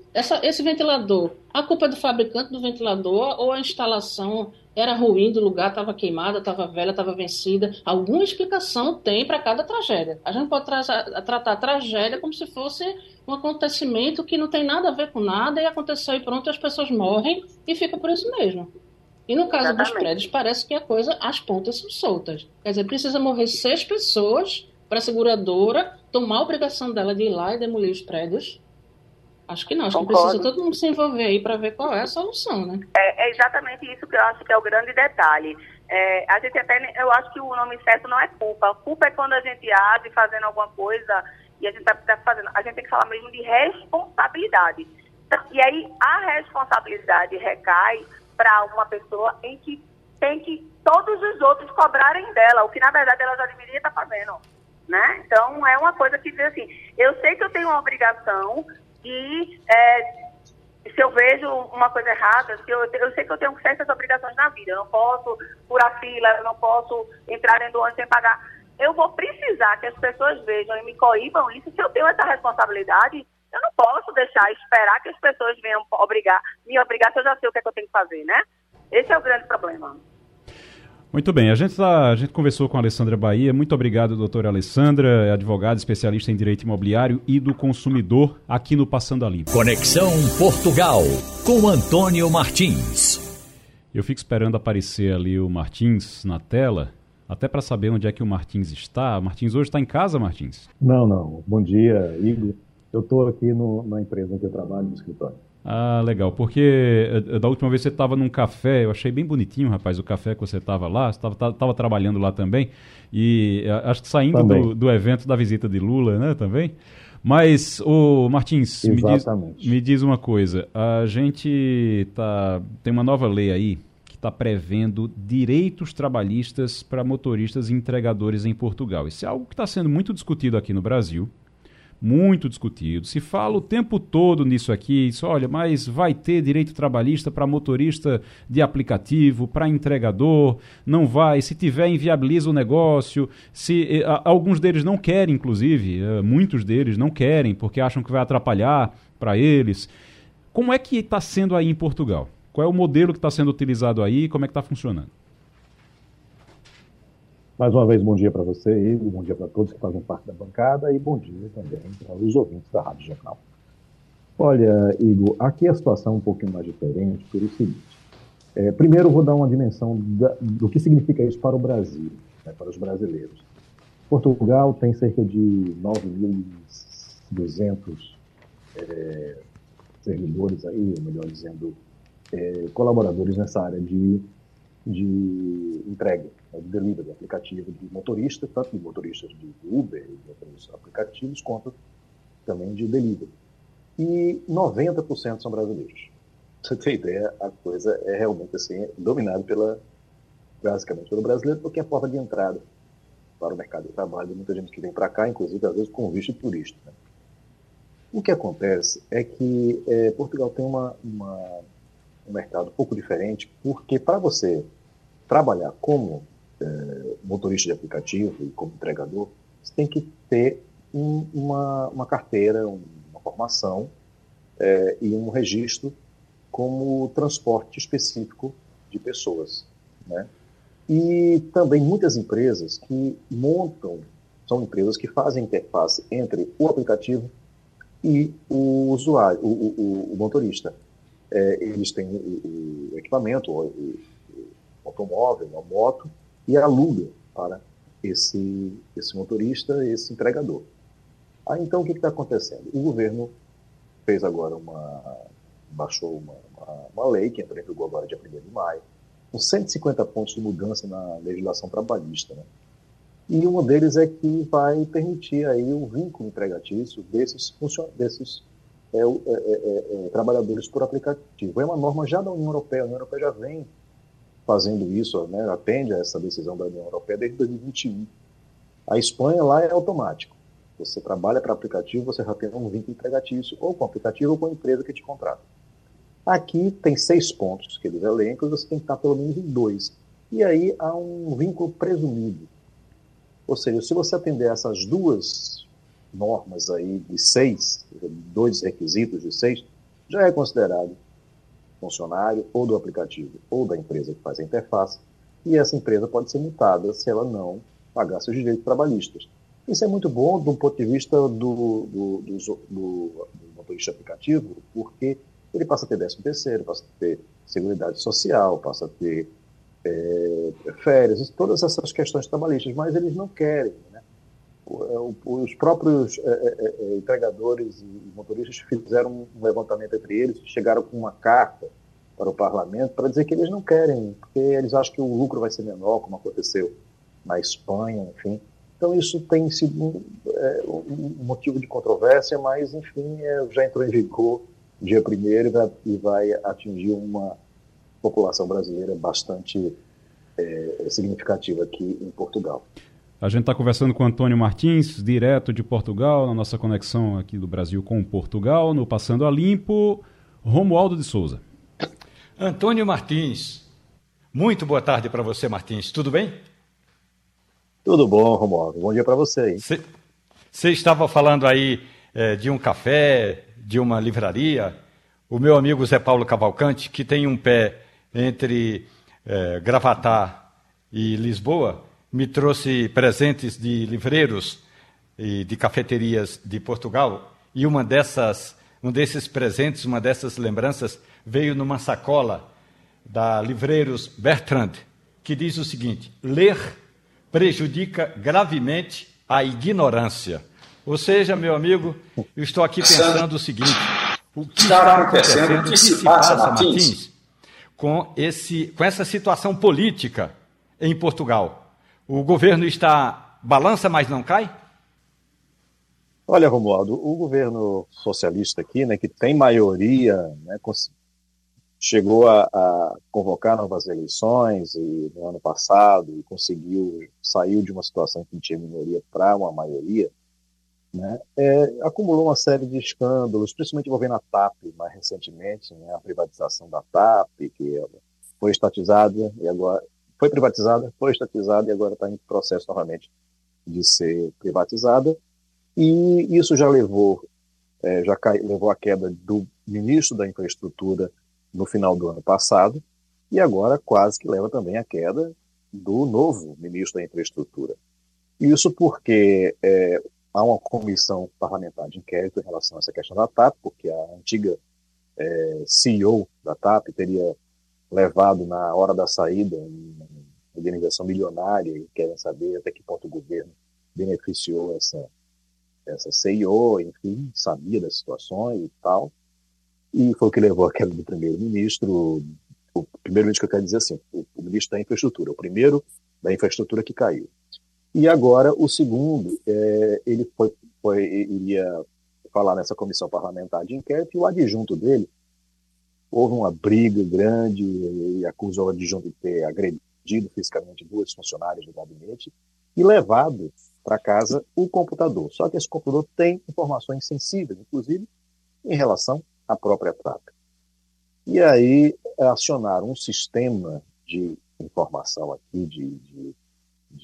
esse ventilador, a culpa é do fabricante do ventilador, ou a instalação era ruim do lugar, estava queimada, estava velha, estava vencida. Alguma explicação tem para cada tragédia. A gente pode tratar a tragédia como se fosse um acontecimento que não tem nada a ver com nada, e aconteceu e pronto, as pessoas morrem e fica por isso mesmo. E no caso dos prédios, parece que as pontas são soltas. Quer dizer, precisa morrer 6 pessoas para a seguradora tomar a obrigação dela de ir lá e demolir os prédios? Acho que não, acho Concordo. Que precisa todo mundo se envolver aí para ver qual é a solução, né? É exatamente isso que eu acho que é o grande detalhe. Eu acho que o nome certo não é culpa. A culpa é quando a gente age fazendo alguma coisa e a gente está fazendo. A gente tem que falar mesmo de responsabilidade. E aí a responsabilidade recai para uma pessoa em que tem que todos os outros cobrarem dela, o que na verdade ela já deveria estar fazendo, né? Então é uma coisa que diz assim, eu sei que eu tenho uma obrigação de, se eu vejo uma coisa errada, eu sei que eu tenho certas obrigações na vida, eu não posso furar fila, eu não posso entrar dentro do ônibus sem pagar. Eu vou precisar que as pessoas vejam e me coíbam isso. Se eu tenho essa responsabilidade, eu não posso deixar, esperar que as pessoas venham me obrigar, se eu já sei o que é que eu tenho que fazer, né? Esse é o grande problema. Muito bem, a gente conversou com a Alessandra Bahia. Muito obrigado, doutora Alessandra, advogada, especialista em direito imobiliário e do consumidor, aqui no Passando a Limpo. Conexão Portugal, com Antônio Martins. Eu fico esperando aparecer ali o Martins na tela, até para saber onde é que o Martins está. Martins hoje está em casa, Martins? Não. Bom dia, Igor. Eu estou aqui na empresa em que eu trabalho, no escritório. Ah, legal, porque da última vez você estava num café, eu achei bem bonitinho, rapaz, o café que você estava lá, você estava trabalhando lá também, e acho que saindo do evento da visita de Lula, né, também. Mas, ô, Martins, me diz uma coisa, a gente tem uma nova lei aí que está prevendo direitos trabalhistas para motoristas e entregadores em Portugal. Isso é algo que está sendo muito discutido aqui no Brasil, muito discutido. Se fala o tempo todo nisso aqui, isso, olha, mas vai ter direito trabalhista para motorista de aplicativo, para entregador, não vai, se tiver inviabiliza o negócio, se, alguns deles não querem, inclusive, muitos deles não querem, porque acham que vai atrapalhar para eles. Como é que está sendo aí em Portugal? Qual é o modelo que está sendo utilizado aí e como é que está funcionando? Mais uma vez, bom dia para você, Igor, bom dia para todos que fazem parte da bancada e bom dia também para os ouvintes da Rádio Jornal. Olha, Igor, aqui a situação é um pouquinho mais diferente pelo seguinte. Primeiro, eu vou dar uma dimensão do que significa isso para o Brasil, né, para os brasileiros. Portugal tem cerca de 9.200 servidores aí, ou melhor dizendo, colaboradores nessa área de entrega, de delivery, de aplicativo de motoristas, tanto de motoristas de Uber e de outros aplicativos, quanto também de delivery. E 90% são brasileiros. Pra você ter ideia, a coisa é realmente assim, dominada basicamente pelo brasileiro, porque é a porta de entrada para o mercado de trabalho. Muita gente que vem para cá, inclusive, às vezes, com visto de turista. Né? O que acontece é que Portugal tem um mercado um pouco diferente, porque para você trabalhar como motorista de aplicativo e como entregador, você tem que ter uma carteira, uma formação e um registro como transporte específico de pessoas. Né? E também muitas empresas que são empresas que fazem interface entre o aplicativo e o usuário, o motorista. Eles têm o equipamento, o automóvel, uma moto, e aluga para esse motorista, esse entregador. Ah, então, o que está acontecendo? O governo fez agora baixou uma lei que entrou em vigor agora dia 1º de maio, com 150 pontos de mudança na legislação trabalhista. Né? E um deles é que vai permitir aí o vínculo empregatício desses trabalhadores por aplicativo. É uma norma já da União Europeia. A União Europeia já vem fazendo isso, né, atende a essa decisão da União Europeia desde 2021. A Espanha lá é automático. Você trabalha para aplicativo, você já tem um vínculo empregatício, ou com aplicativo ou com a empresa que te contrata. Aqui tem 6 pontos que eles elencam, você tem que estar pelo menos em 2. E aí há um vínculo presumido. Ou seja, se você atender a essas duas normas aí de 6, 2 requisitos de 6, já é considerado funcionário ou do aplicativo ou da empresa que faz a interface, e essa empresa pode ser multada se ela não pagar seus direitos trabalhistas. Isso é muito bom do ponto de vista do motorista aplicativo, porque ele passa a ter 13º, passa a ter Seguridade Social, passa a ter férias, todas essas questões trabalhistas, mas eles não querem, né? Os próprios entregadores e motoristas fizeram um levantamento entre eles, chegaram com uma carta para o parlamento para dizer que eles não querem, porque eles acham que o lucro vai ser menor, como aconteceu na Espanha, enfim. Então isso tem sido um motivo de controvérsia, mas enfim, já entrou em vigor dia 1º e vai atingir uma população brasileira bastante significativa aqui em Portugal. A gente está conversando com Antônio Martins, direto de Portugal, na nossa conexão aqui do Brasil com Portugal, no Passando a Limpo, Romualdo de Souza. Antônio Martins, muito boa tarde para você, Martins. Tudo bem? Tudo bom, Romualdo. Bom dia para você. Você estava falando aí de um café, de uma livraria. O meu amigo Zé Paulo Cavalcante, que tem um pé entre Gravatar e Lisboa, me trouxe presentes de livreiros e de cafeterias de Portugal, e uma dessas lembranças veio numa sacola da Livreiros Bertrand, que diz o seguinte: ler prejudica gravemente a ignorância. Ou seja, meu amigo, eu estou aqui pensando o seguinte: o que está acontecendo, o que se passa, Martins, com essa situação política em Portugal? O governo balança, mas não cai? Olha, Romualdo, o governo socialista aqui, né, que tem maioria, né, chegou a convocar novas eleições e, no ano passado, e saiu de uma situação que tinha minoria para uma maioria, né, acumulou uma série de escândalos, principalmente envolvendo a TAP, mais recentemente, né, a privatização da TAP, que foi estatizada e agora foi privatizada, foi estatizada e agora está em processo novamente de ser privatizada. E isso já levou, levou à queda do ministro da Infraestrutura no final do ano passado, e agora quase que leva também à queda do novo ministro da Infraestrutura. Isso porque há uma comissão parlamentar de inquérito em relação a essa questão da TAP, porque a antiga CEO da TAP teria levado na hora da saída uma indenização milionária, e querem saber até que ponto o governo beneficiou essa CEO, enfim, sabia das situações e tal, e foi o que levou à queda do primeiro-ministro. O primeiro-ministro, que eu quero dizer assim, o ministro da Infraestrutura, o primeiro da Infraestrutura que caiu. E agora o segundo, ele iria falar nessa comissão parlamentar de inquérito, e o adjunto dele, houve uma briga grande, e acusou o adjunto de ter agredido fisicamente duas funcionárias do gabinete e levado para casa o computador. Só que esse computador tem informações sensíveis, inclusive em relação à própria TAP. E aí acionaram um sistema de informação aqui,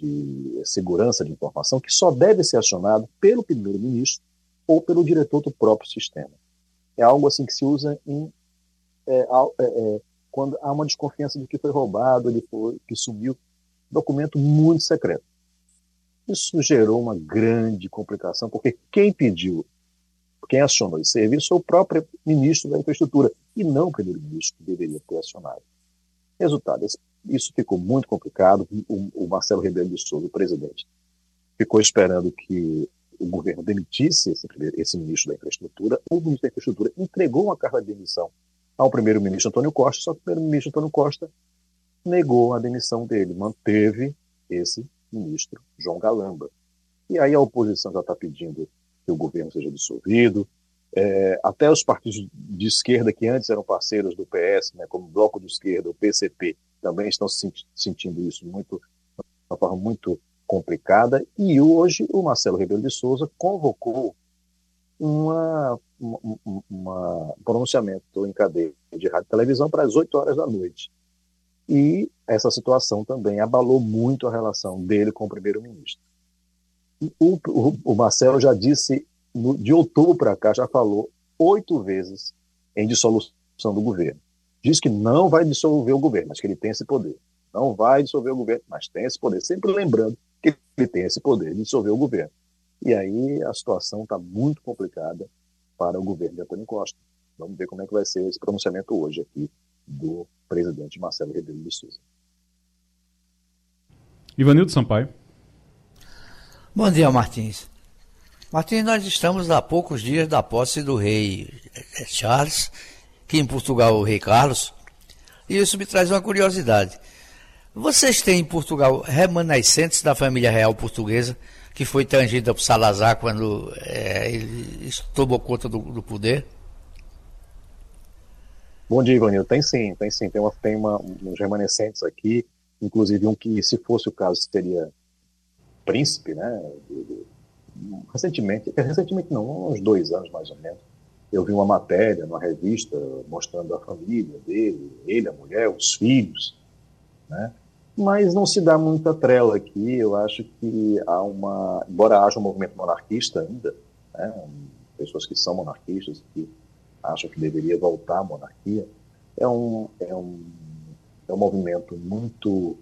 de segurança de informação, que só deve ser acionado pelo primeiro-ministro ou pelo diretor do próprio sistema. É algo assim que se usa quando há uma desconfiança de que foi roubado, que sumiu documento muito secreto. Isso gerou uma grande complicação, porque quem acionou esse serviço foi o próprio ministro da Infraestrutura, e não o primeiro-ministro que deveria ter acionado. Resultado, isso ficou muito complicado. O Marcelo Rebelo de Sousa, o presidente, ficou esperando que o governo demitisse esse ministro da Infraestrutura. O ministro da Infraestrutura entregou uma carta de demissão ao primeiro-ministro Antônio Costa, só que o primeiro-ministro Antônio Costa negou a demissão dele, manteve esse ministro João Galamba. E aí a oposição já está pedindo que o governo seja dissolvido. Até os partidos de esquerda que antes eram parceiros do PS, né, como o Bloco de Esquerda, o PCP, também estão sentindo isso de uma forma muito complicada. E hoje o Marcelo Rebelo de Sousa convocou um pronunciamento em cadeia de rádio e televisão para as 8 horas da noite. E essa situação também abalou muito a relação dele com o primeiro-ministro. O Marcelo já disse, de outubro para cá, já falou 8 vezes em dissolução do governo. Diz que não vai dissolver o governo, mas que ele tem esse poder. Não vai dissolver o governo, mas tem esse poder. Sempre lembrando que ele tem esse poder de dissolver o governo. E aí a situação está muito complicada para o governo de Antônio Costa. Vamos ver como é que vai ser esse pronunciamento hoje aqui do presidente Marcelo Rebelo de Sousa. Ivanildo Sampaio. Bom dia, Martins. Martins, nós estamos a poucos dias da posse do rei Charles, que em Portugal é o Rei Charles, e isso me traz uma curiosidade. Vocês têm em Portugal remanescentes da família real portuguesa, que foi tangida por Salazar quando ele tomou conta do poder? Bom dia, Ivanildo. Tem sim. Tem uns remanescentes aqui, inclusive um que, se fosse o caso, seria príncipe, né? Recentemente não, uns 2 anos mais ou menos, eu vi uma matéria numa revista mostrando a família dele, ele, a mulher, os filhos, né? Mas não se dá muita trela aqui. Eu acho que embora haja um movimento monarquista ainda, né? Pessoas que são monarquistas, que acham que deveria voltar à monarquia, é um movimento muito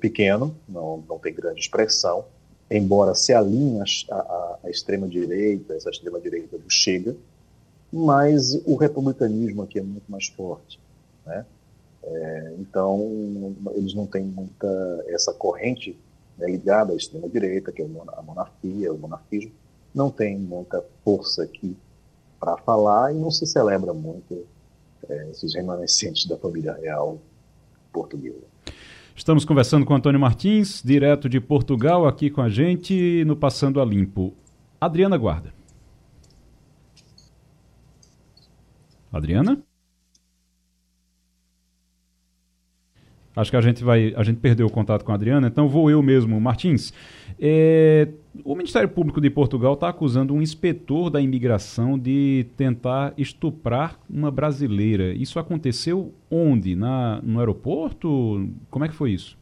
pequeno, não tem grande expressão, embora se alinhe à extrema-direita, essa extrema-direita do Chega, mas o republicanismo aqui é muito mais forte, né? Então, eles não têm muita essa corrente, né, ligada à extrema-direita, que é a monarquia, o monarquismo, não tem muita força aqui para falar, e não se celebra muito esses remanescentes da família real portuguesa. Estamos conversando com Antônio Martins, direto de Portugal, aqui com a gente no Passando a Limpo. Adriana Guarda. Adriana? Acho que a gente perdeu o contato com a Adriana, então vou eu mesmo. Martins, o Ministério Público de Portugal está acusando um inspetor da imigração de tentar estuprar uma brasileira. Isso aconteceu onde? No aeroporto? Como é que foi isso?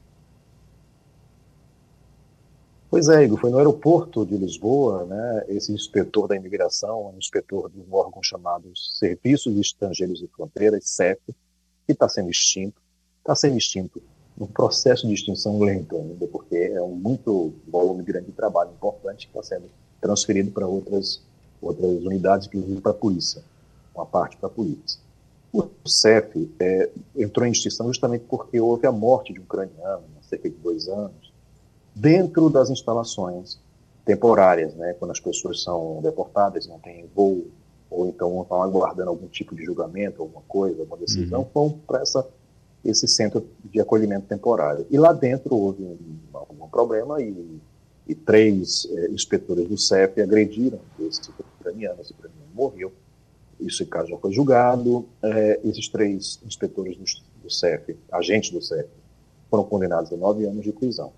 Pois é, Igor, foi no aeroporto de Lisboa, né? Esse inspetor da imigração, um inspetor de um órgão chamado Serviços Estrangeiros e Fronteiras, SEF, que está sendo extinto. Está sendo extinto, um processo de extinção lento ainda, porque é um muito volume grande de trabalho importante que está sendo transferido para outras unidades, inclusive para a polícia, uma parte para a polícia. O CEF entrou em extinção justamente porque houve a morte de um ucraniano, há cerca de 2 anos, dentro das instalações temporárias, né, quando as pessoas são deportadas, não têm voo, ou então estão aguardando algum tipo de julgamento, alguma coisa, alguma decisão, vão para esse centro de acolhimento temporário. E lá dentro houve algum problema e 3 inspetores do CEF agrediram esse ucraniano. Esse ucraniano morreu. Esse caso já foi julgado. Esses 3 inspetores do CEF, agentes do CEF, foram condenados a 9 anos de prisão.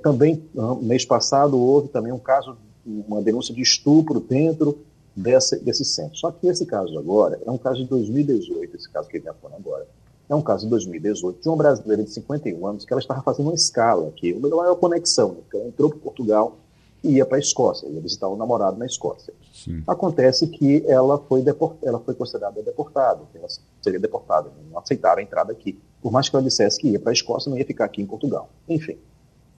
Também, mês passado, houve também um caso, uma denúncia de estupro dentro desse centro. Só que esse caso agora é um caso de 2018, esse caso que vem à tona agora. É um caso de 2018, de uma brasileira de 51 anos que ela estava fazendo uma escala aqui, ou melhor, é uma conexão, porque ela entrou para Portugal e ia para a Escócia, ia visitar o namorado na Escócia. Sim. Acontece que ela foi considerada deportada, ela seria deportada, não aceitaram a entrada aqui, por mais que ela dissesse que ia para a Escócia, não ia ficar aqui em Portugal. Enfim,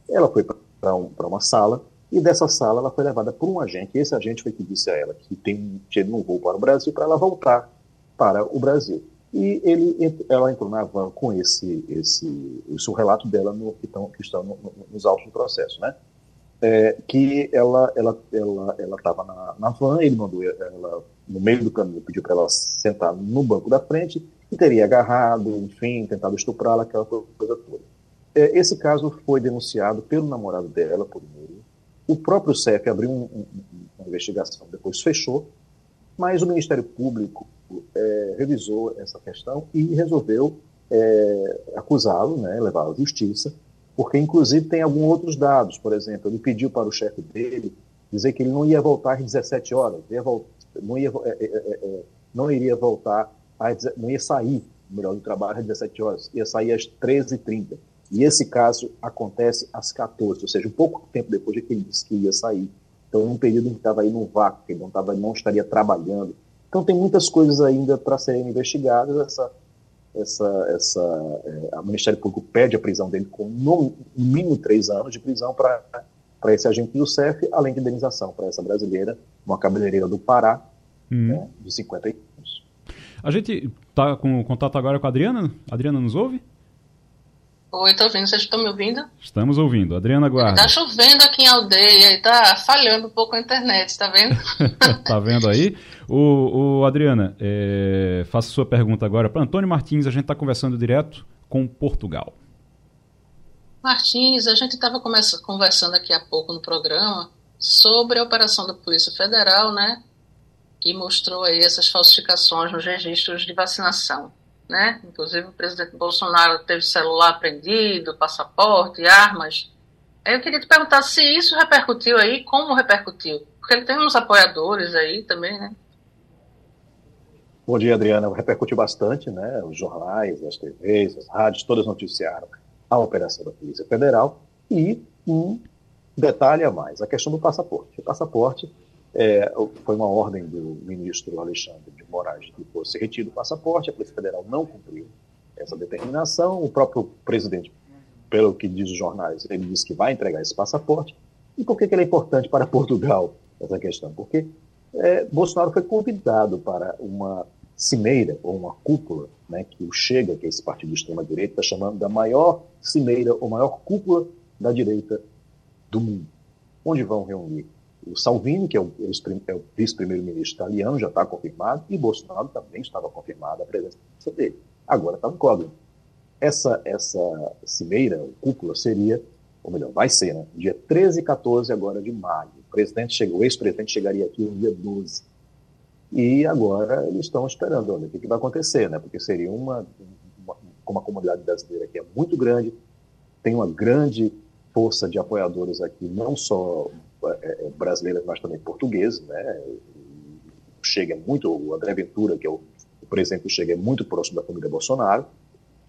ela foi para uma sala, e dessa sala ela foi levada por um agente, e esse agente foi que disse a ela que tinha um voo para o Brasil, para ela voltar para o Brasil. E ela entrou na van com esse relato dela que está nos autos do processo, né? Que ela estava na van, ele mandou ela no meio do caminho, pediu para ela sentar no banco da frente e teria agarrado, enfim, tentado estuprá-la, aquela coisa toda. Esse caso foi denunciado pelo namorado dela, por meio. O próprio CEF abriu uma investigação, depois fechou, mas o Ministério Público revisou essa questão e resolveu acusá-lo, né, levá-lo à justiça, porque inclusive tem alguns outros dados. Por exemplo, ele pediu para o chefe dele dizer que ele não ia voltar às 17 horas, não ia sair, melhor, do trabalho às 17 horas, ia sair às 13h30. E esse caso acontece às 14h, ou seja, um pouco tempo depois de que ele disse que ia sair. Então, num período em que estava aí num vácuo, que ele não estaria trabalhando. Então, tem muitas coisas ainda para serem investigadas. O Ministério Público pede a prisão dele com, no mínimo, 3 anos de prisão para esse agente do CEF, além de indenização para essa brasileira, uma cabeleireira do Pará, né, de 50 anos. A gente está com contato agora com a Adriana. Adriana, nos ouve? Oi, estou ouvindo. Vocês estão me ouvindo? Estamos ouvindo. Adriana Guarda. Está chovendo aqui em aldeia e está falhando um pouco a internet, está vendo? Está vendo aí? Adriana, faça sua pergunta agora para Antônio Martins. A gente está conversando direto com Portugal. Martins, a gente estava conversando aqui há pouco no programa sobre a operação da Polícia Federal, né? Que mostrou aí essas falsificações nos registros de vacinação. Né? Inclusive o presidente Bolsonaro teve celular apreendido, passaporte, armas. Eu queria te perguntar se isso repercutiu aí, como repercutiu? Porque ele tem uns apoiadores aí também, né? Bom dia, Adriana. Repercutiu bastante, né? Os jornais, as TVs, as rádios, todas noticiaram a operação da Polícia Federal. E um detalhe a mais, a questão do passaporte. O passaporte foi uma ordem do ministro Alexandre de Moraes que fosse retido o passaporte. A Polícia Federal não cumpriu essa determinação. O próprio presidente, pelo que diz os jornais, ele disse que vai entregar esse passaporte. E por que ele é importante para Portugal, essa questão? Porque Bolsonaro foi convidado para uma cimeira, ou uma cúpula, né, que o Chega, que é esse partido de extrema-direita, está chamando da maior cimeira, ou maior cúpula da direita do mundo, onde vão reunir o Salvini, que é o vice-primeiro-ministro italiano, já está confirmado, e Bolsonaro também estava confirmado a presença dele. Agora está incógnito. Essa cimeira, o cúpula, seria, ou melhor, vai ser, né? Dia 13 e 14 agora de maio. O ex-presidente chegaria aqui no dia 12. E agora eles estão esperando, olha, o que vai acontecer, né? Porque seria uma como a comunidade brasileira, que é muito grande, tem uma grande força de apoiadores aqui, não só brasileiras, mas também portugueses, né? Chega muito, o André Ventura, que é o presidente do Chega, é muito próximo da família Bolsonaro,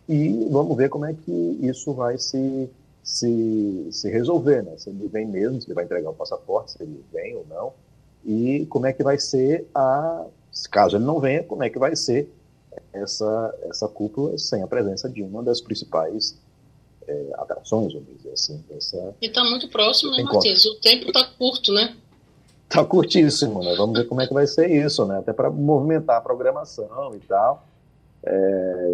e vamos ver como é que isso vai se resolver, né? Se ele vem mesmo, se ele vai entregar o passaporte, se ele vem ou não, e como é que vai ser caso ele não venha, como é que vai ser essa cúpula sem a presença de uma das principais atrações, vamos dizer assim. E está muito próximo, né, Matheus? O tempo está curto, né? Está curtíssimo, né? Vamos ver como é que vai ser isso, né? Até para movimentar a programação e tal. É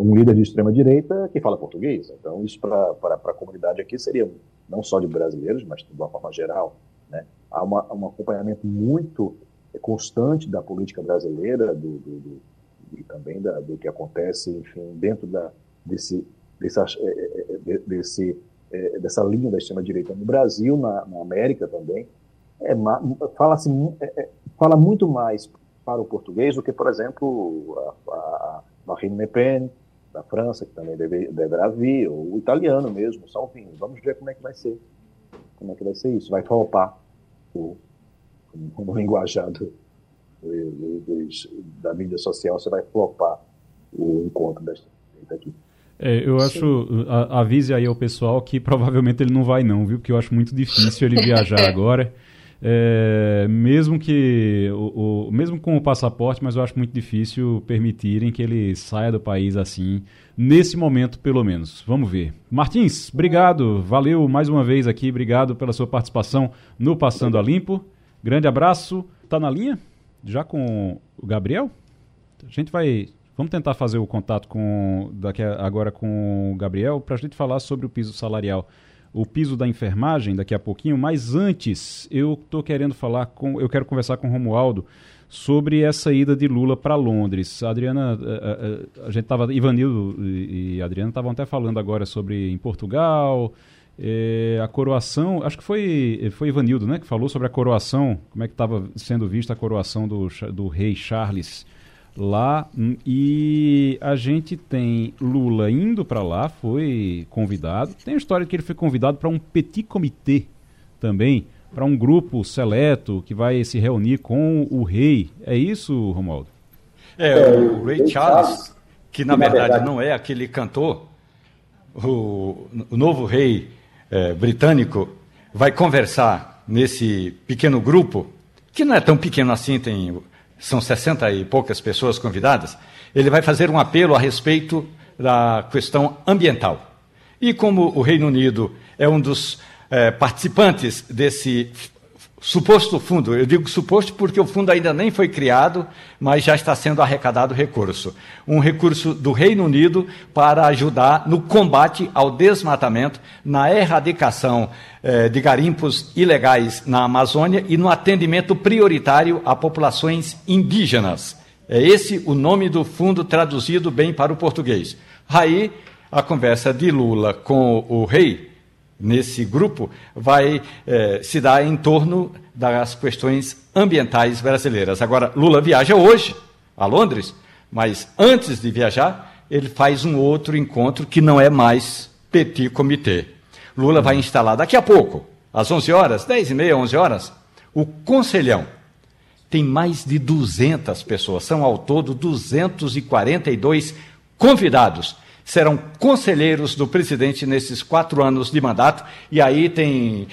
um líder de extrema-direita que fala português. Então, isso para a comunidade aqui seria não só de brasileiros, mas de uma forma geral, né? Há um acompanhamento muito constante da política brasileira, e também do que acontece, enfim, dentro dessa linha da extrema-direita no Brasil, na América também. Fala muito mais para o português do que, por exemplo, a Marine Le Pen, da França, que também deverá vir, ou o italiano mesmo, Salvini. Vamos ver como é que vai ser. Como é que vai ser isso? Vai faltar o linguajar da mídia social, você vai flopar o encontro desta aqui. Eu acho, avise aí ao pessoal que provavelmente ele não vai não, viu? Porque eu acho muito difícil ele viajar agora, mesmo com o passaporte, mas eu acho muito difícil permitirem que ele saia do país assim, nesse momento pelo menos. Vamos ver. Martins, obrigado, valeu mais uma vez aqui, obrigado pela sua participação no Passando a Limpo. Grande abraço. Tá na linha? Já com o Gabriel? A gente vai... Vamos tentar fazer o contato agora com o Gabriel para a gente falar sobre o piso salarial, o piso da enfermagem daqui a pouquinho, mas antes eu quero conversar com o Romualdo sobre essa ida de Lula para Londres. Ivanildo e Adriana estavam até falando agora sobre em Portugal, a coroação, acho que foi Ivanildo, né, que falou sobre a coroação, como é que estava sendo vista a coroação do Rei Charles lá, e a gente tem Lula indo para lá, foi convidado, tem a história de que ele foi convidado para um petit comité também, para um grupo seleto que vai se reunir com o rei, é isso, Romualdo? O Rei Charles, que na verdade não é aquele cantor, o novo rei britânico vai conversar nesse pequeno grupo, que não é tão pequeno assim, são 60 e poucas pessoas convidadas, ele vai fazer um apelo a respeito da questão ambiental. E como o Reino Unido é um dos participantes desse suposto fundo, eu digo suposto porque o fundo ainda nem foi criado, mas já está sendo arrecadado recurso. Um recurso do Reino Unido para ajudar no combate ao desmatamento, na erradicação de garimpos ilegais na Amazônia e no atendimento prioritário a populações indígenas. É esse o nome do fundo traduzido bem para o português. Aí, a conversa de Lula com o rei, nesse grupo, vai se dar em torno das questões ambientais brasileiras. Agora, Lula viaja hoje a Londres, mas antes de viajar, ele faz um outro encontro que não é mais petit comité. Lula vai instalar daqui a pouco, às 11 horas, 10h30, 11 horas, o Conselhão. Tem mais de 200 pessoas, são ao todo 242 convidados. Serão conselheiros do presidente nesses 4 anos de mandato, e aí tem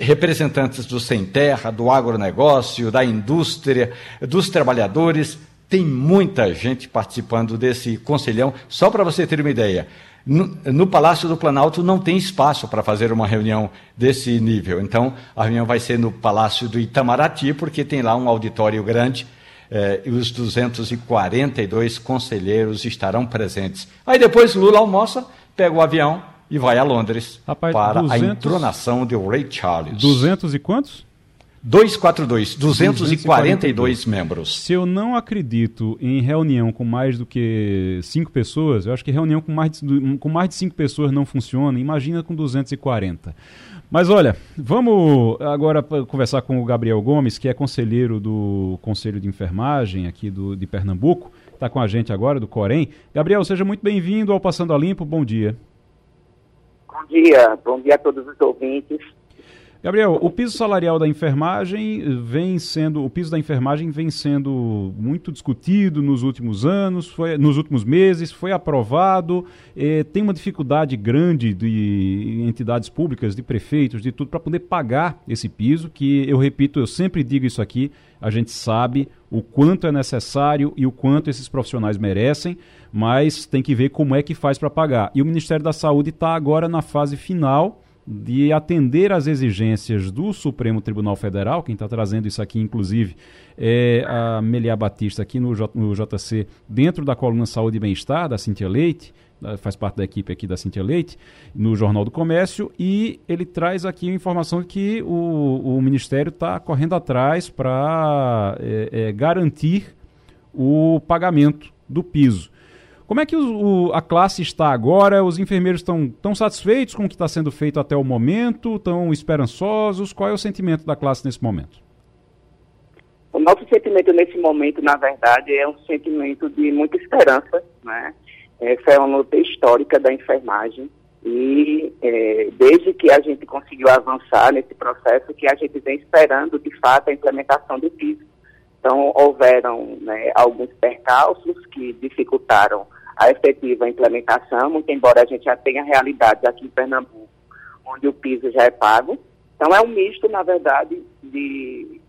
representantes do Sem Terra, do agronegócio, da indústria, dos trabalhadores, tem muita gente participando desse conselhão. Só para você ter uma ideia, no Palácio do Planalto não tem espaço para fazer uma reunião desse nível, então a reunião vai ser no Palácio do Itamaraty, porque tem lá um auditório grande, e os 242 conselheiros estarão presentes. Aí depois Lula almoça, pega o avião e vai a Londres para a entronação de Rei Charles. 200 e quantos? 242, 242 membros. Se eu não acredito em reunião com mais do que 5 pessoas, eu acho que reunião com mais de 5 pessoas não funciona, imagina com 240. Mas olha, vamos agora conversar com o Gabriel Gomes, que é conselheiro do Conselho de Enfermagem aqui de Pernambuco. está com a gente agora, do Corém. Gabriel, seja muito bem-vindo ao Passando a Limpo, bom dia. Bom dia a todos os ouvintes. Gabriel, o piso salarial da enfermagem vem sendo muito discutido nos últimos anos, nos últimos meses, foi aprovado, tem uma dificuldade grande de entidades públicas, de prefeitos, de tudo, para poder pagar esse piso, que eu repito, eu sempre digo isso aqui, a gente sabe o quanto é necessário e o quanto esses profissionais merecem, mas tem que ver como é que faz para pagar. E o Ministério da Saúde está agora na fase final de atender às exigências do Supremo Tribunal Federal, quem está trazendo isso aqui, inclusive, é a Meliá Batista, aqui no JC, dentro da coluna Saúde e Bem-Estar, da Cíntia Leite, faz parte da equipe aqui da Cíntia Leite, no Jornal do Comércio, e ele traz aqui a informação que o Ministério está correndo atrás para garantir o pagamento do piso. Como é que a classe está agora? Os enfermeiros estão satisfeitos com o que está sendo feito até o momento? Estão esperançosos? Qual é o sentimento da classe nesse momento? O nosso sentimento nesse momento, na verdade, é um sentimento de muita esperança, né? Essa é uma luta histórica da enfermagem e desde que a gente conseguiu avançar nesse processo que a gente vem esperando, de fato, a implementação do piso. Então, houveram, né, alguns percalços que dificultaram a efetiva implementação, muito embora a gente já tenha realidades aqui em Pernambuco, onde o piso já é pago. Então, é um misto, na verdade, de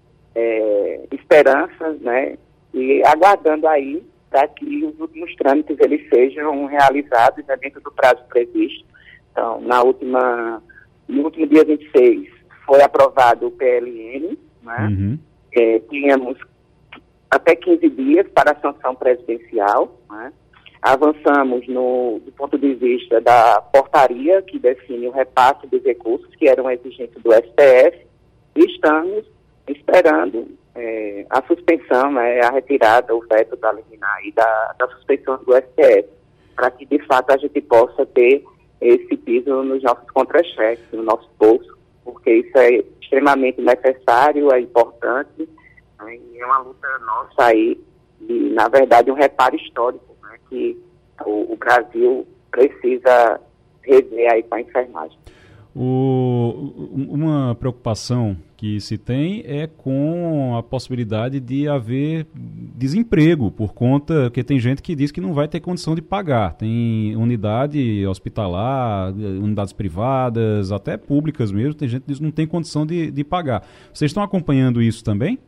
esperanças, né, e aguardando aí para que os últimos trâmites eles sejam realizados, né, dentro do prazo previsto. Então, no último dia 26, foi aprovado o PLN, né? Uhum. Tínhamos até 15 dias para a sanção presidencial, né? Avançamos do ponto de vista da portaria que define o repasse dos recursos, que era uma exigência do STF, e estamos esperando a suspensão, né, a retirada, o veto da liminar e da suspensão do STF, para que, de fato, a gente possa ter esse piso nos nossos contra-cheques, no nosso bolso, porque isso é extremamente necessário, é importante, né, e é uma luta nossa aí, e, na verdade, um reparo histórico, né, que o Brasil precisa rever aí com a enfermagem. Uma preocupação que se tem é com a possibilidade de haver desemprego por conta, porque tem gente que diz que não vai ter condição de pagar, tem unidade hospitalar, unidades privadas, até públicas mesmo, tem gente que diz que não tem condição de pagar. Vocês estão acompanhando isso também?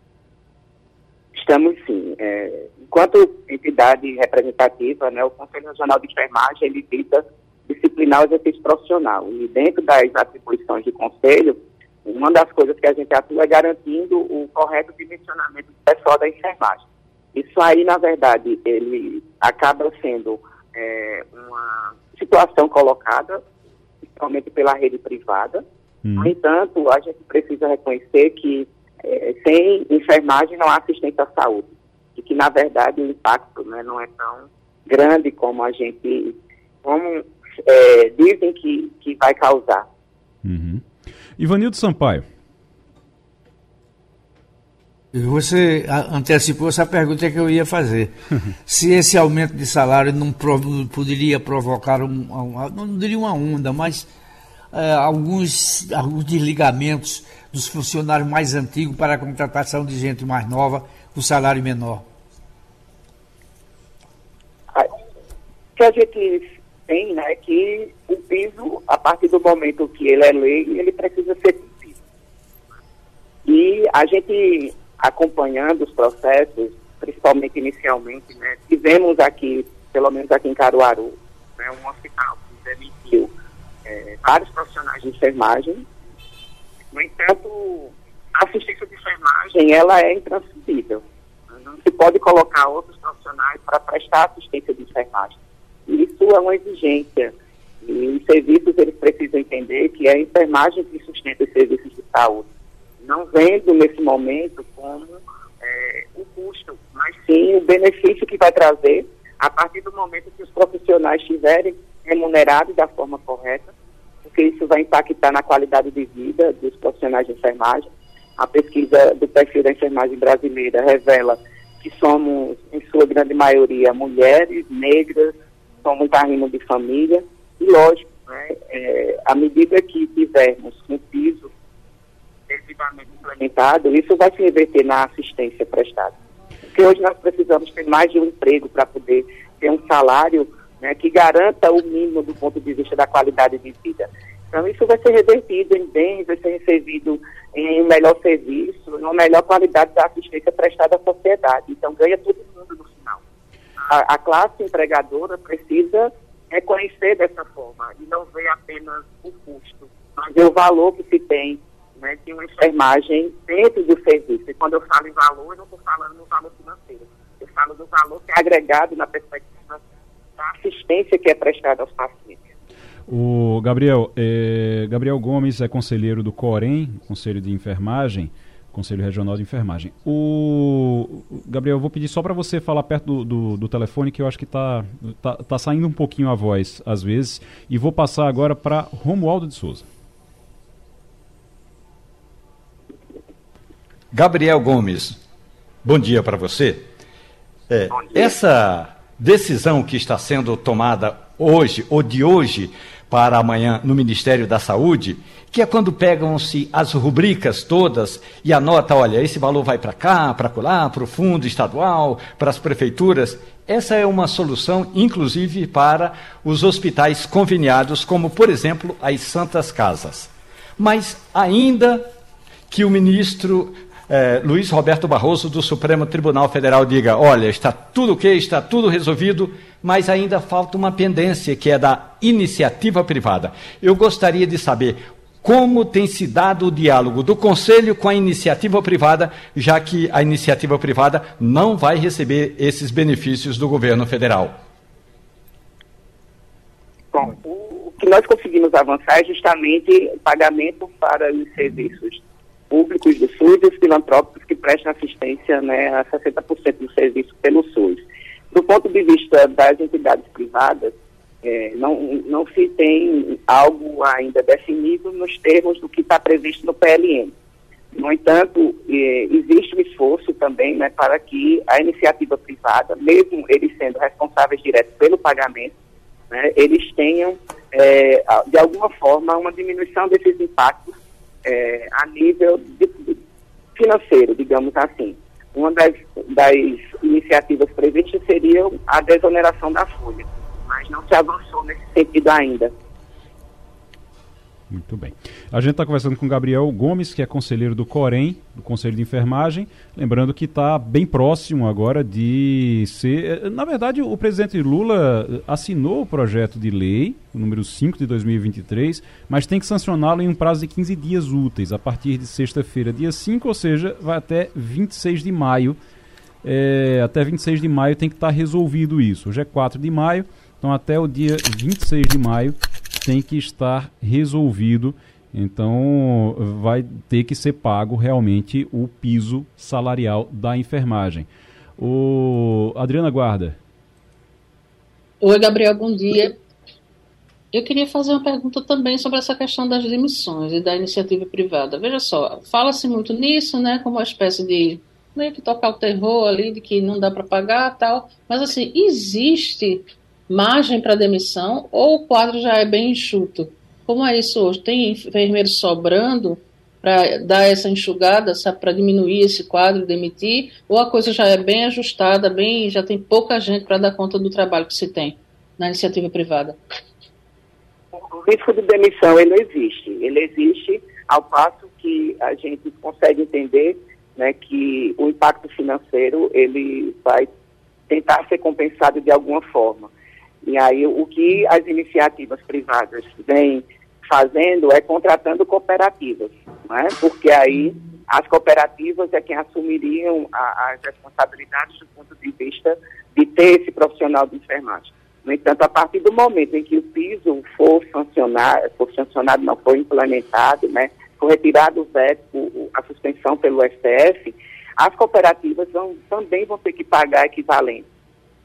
Estamos sim. Enquanto entidade representativa, né, o Conselho Regional de Enfermagem, ele visa disciplinar o exercício profissional. E dentro das atribuições do Conselho, uma das coisas que a gente atua é garantindo o correto dimensionamento do pessoal da enfermagem. Isso aí, na verdade, ele acaba sendo uma situação colocada, principalmente pela rede privada. No entanto, a gente precisa reconhecer que sem enfermagem não há assistência à saúde. E que, na verdade, o impacto, né, não é tão grande como a gente... Como dizem que vai causar. Uhum. Ivanildo Sampaio. Você antecipou essa pergunta que eu ia fazer. Se esse aumento de salário não poderia provocar, não diria uma onda, mas alguns desligamentos dos funcionários mais antigos para a contratação de gente mais nova, com salário menor. O que a gente tem, né, que o piso, a partir do momento que ele é lei, ele precisa ser cumprido. E a gente, acompanhando os processos, principalmente inicialmente, né, tivemos aqui, pelo menos aqui em Caruaru, né, um hospital que demitiu vários profissionais de enfermagem. No entanto, a assistência de enfermagem, ela é intransferível. Não se pode colocar outros profissionais para prestar assistência de enfermagem. Isso é uma exigência. E os serviços, eles precisam entender que é a enfermagem que sustenta os serviços de saúde. Não vendo, nesse momento, como o custo, mas sim o benefício que vai trazer a partir do momento que os profissionais estiverem remunerados da forma correta, porque isso vai impactar na qualidade de vida dos profissionais de enfermagem. A pesquisa do perfil da enfermagem brasileira revela que somos, em sua grande maioria, mulheres, negras, somos arrimo de família, e lógico, né, à medida que tivermos um piso devidamente implementado, isso vai se reverter na assistência prestada. Porque hoje nós precisamos ter mais de um emprego para poder ter um salário, né, que garanta o mínimo do ponto de vista da qualidade de vida. Então, isso vai ser revertido em bens, vai ser recebido em um melhor serviço, numa melhor qualidade da assistência prestada à sociedade. Então, ganha todo mundo no final. A classe empregadora precisa reconhecer dessa forma e não ver apenas o custo, mas ver o valor que se tem, né, de uma enfermagem dentro do serviço. E quando eu falo em valor, eu não estou falando no valor financeiro. Eu falo do valor que é agregado na perspectiva da assistência que é prestada aos pacientes. O Gabriel Gomes é conselheiro do COREN, Conselho de Enfermagem, Conselho Regional de Enfermagem. Gabriel, eu vou pedir só para você falar perto do telefone, que eu acho que tá saindo um pouquinho a voz às vezes, e vou passar agora para Romualdo de Souza. Gabriel Gomes, bom dia para você. Bom dia. Essa decisão que está sendo tomada hoje, ou de hoje para amanhã, no Ministério da Saúde, que é quando pegam-se as rubricas todas e anota, olha, esse valor vai para cá, para lá, para o fundo estadual, para as prefeituras. Essa é uma solução, inclusive, para os hospitais conveniados, como, por exemplo, as Santas Casas. Mas ainda que o ministro Luiz Roberto Barroso, do Supremo Tribunal Federal, diga, olha, está tudo ok, está tudo resolvido, mas ainda falta uma pendência, que é da iniciativa privada. Eu gostaria de saber como tem se dado o diálogo do Conselho com a iniciativa privada, já que a iniciativa privada não vai receber esses benefícios do governo federal. Bom, o que nós conseguimos avançar é justamente o pagamento para os serviços públicos do SUS e os filantrópicos que prestam assistência, né, a 60% do serviço pelo SUS. Do ponto de vista das entidades privadas, não se tem algo ainda definido nos termos do que está previsto no PLN. No entanto, existe um esforço também, né, para que a iniciativa privada, mesmo eles sendo responsáveis diretos pelo pagamento, né, eles tenham, de alguma forma, uma diminuição desses impactos a nível financeiro, digamos assim. Uma das iniciativas previstas seria a desoneração da folha, mas não se avançou nesse sentido ainda. Muito bem. A gente está conversando com o Gabriel Gomes, que é conselheiro do COREN, do Conselho de Enfermagem, lembrando que está bem próximo agora de ser... Na verdade, o presidente Lula assinou o projeto de lei, o número 5 de 2023, mas tem que sancioná-lo em um prazo de 15 dias úteis, a partir de sexta-feira, dia 5, ou seja, vai até 26 de maio. Até 26 de maio tem que estar resolvido isso. Hoje é 4 de maio, então até o dia 26 de maio tem que estar resolvido, então vai ter que ser pago realmente o piso salarial da enfermagem. Adriana Guarda. Oi, Gabriel, bom dia. Eu queria fazer uma pergunta também sobre essa questão das demissões e da iniciativa privada. Veja só, fala-se muito nisso, né, como uma espécie de meio que tocar o terror ali, de que não dá para pagar e tal, mas assim, existe margem para demissão ou o quadro já é bem enxuto? Como é isso hoje? Tem enfermeiro sobrando para dar essa enxugada, para diminuir esse quadro, demitir? Ou a coisa já é bem ajustada, já tem pouca gente para dar conta do trabalho que se tem na iniciativa privada? O risco de demissão, ele existe. Ele existe ao passo que a gente consegue entender, né, que o impacto financeiro ele vai tentar ser compensado de alguma forma. E aí, o que as iniciativas privadas vêm fazendo é contratando cooperativas, né? Porque aí as cooperativas é quem assumiriam as responsabilidades do ponto de vista de ter esse profissional de enfermagem. No entanto, a partir do momento em que o piso for implementado, né? For retirado o veto, a suspensão pelo STF, as cooperativas também vão ter que pagar equivalente.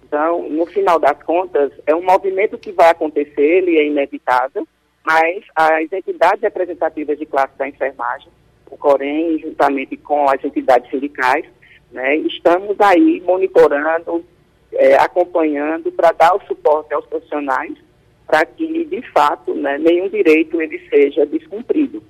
Então, no final das contas, é um movimento que vai acontecer, ele é inevitável, mas as entidades representativas de classe da enfermagem, o COREN, juntamente com as entidades sindicais, né? Estamos aí monitorando, acompanhando para dar o suporte aos profissionais para que, de fato, né, nenhum direito ele seja descumprido.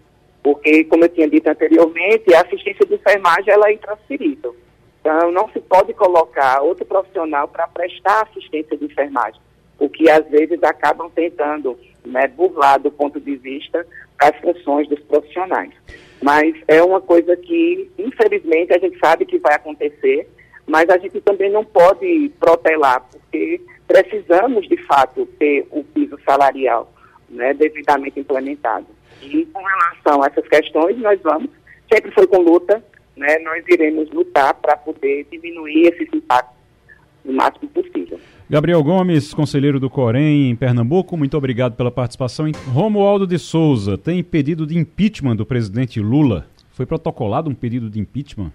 Porque, como eu tinha dito anteriormente, a assistência de enfermagem ela é intransferível. Então, não se pode colocar outro profissional para prestar assistência de enfermagem, o que, às vezes, acabam tentando, né, burlar do ponto de vista das funções dos profissionais. Mas é uma coisa que, infelizmente, a gente sabe que vai acontecer, mas a gente também não pode protelar, porque precisamos, de fato, ter o piso salarial, né, devidamente implementado. E com relação a essas questões, nós vamos, sempre foi com luta, né, nós iremos lutar para poder diminuir esses impactos o máximo possível. Gabriel Gomes, conselheiro do Corém em Pernambuco, muito obrigado pela participação. Romualdo de Souza, tem pedido de impeachment do presidente Lula? Foi protocolado um pedido de impeachment?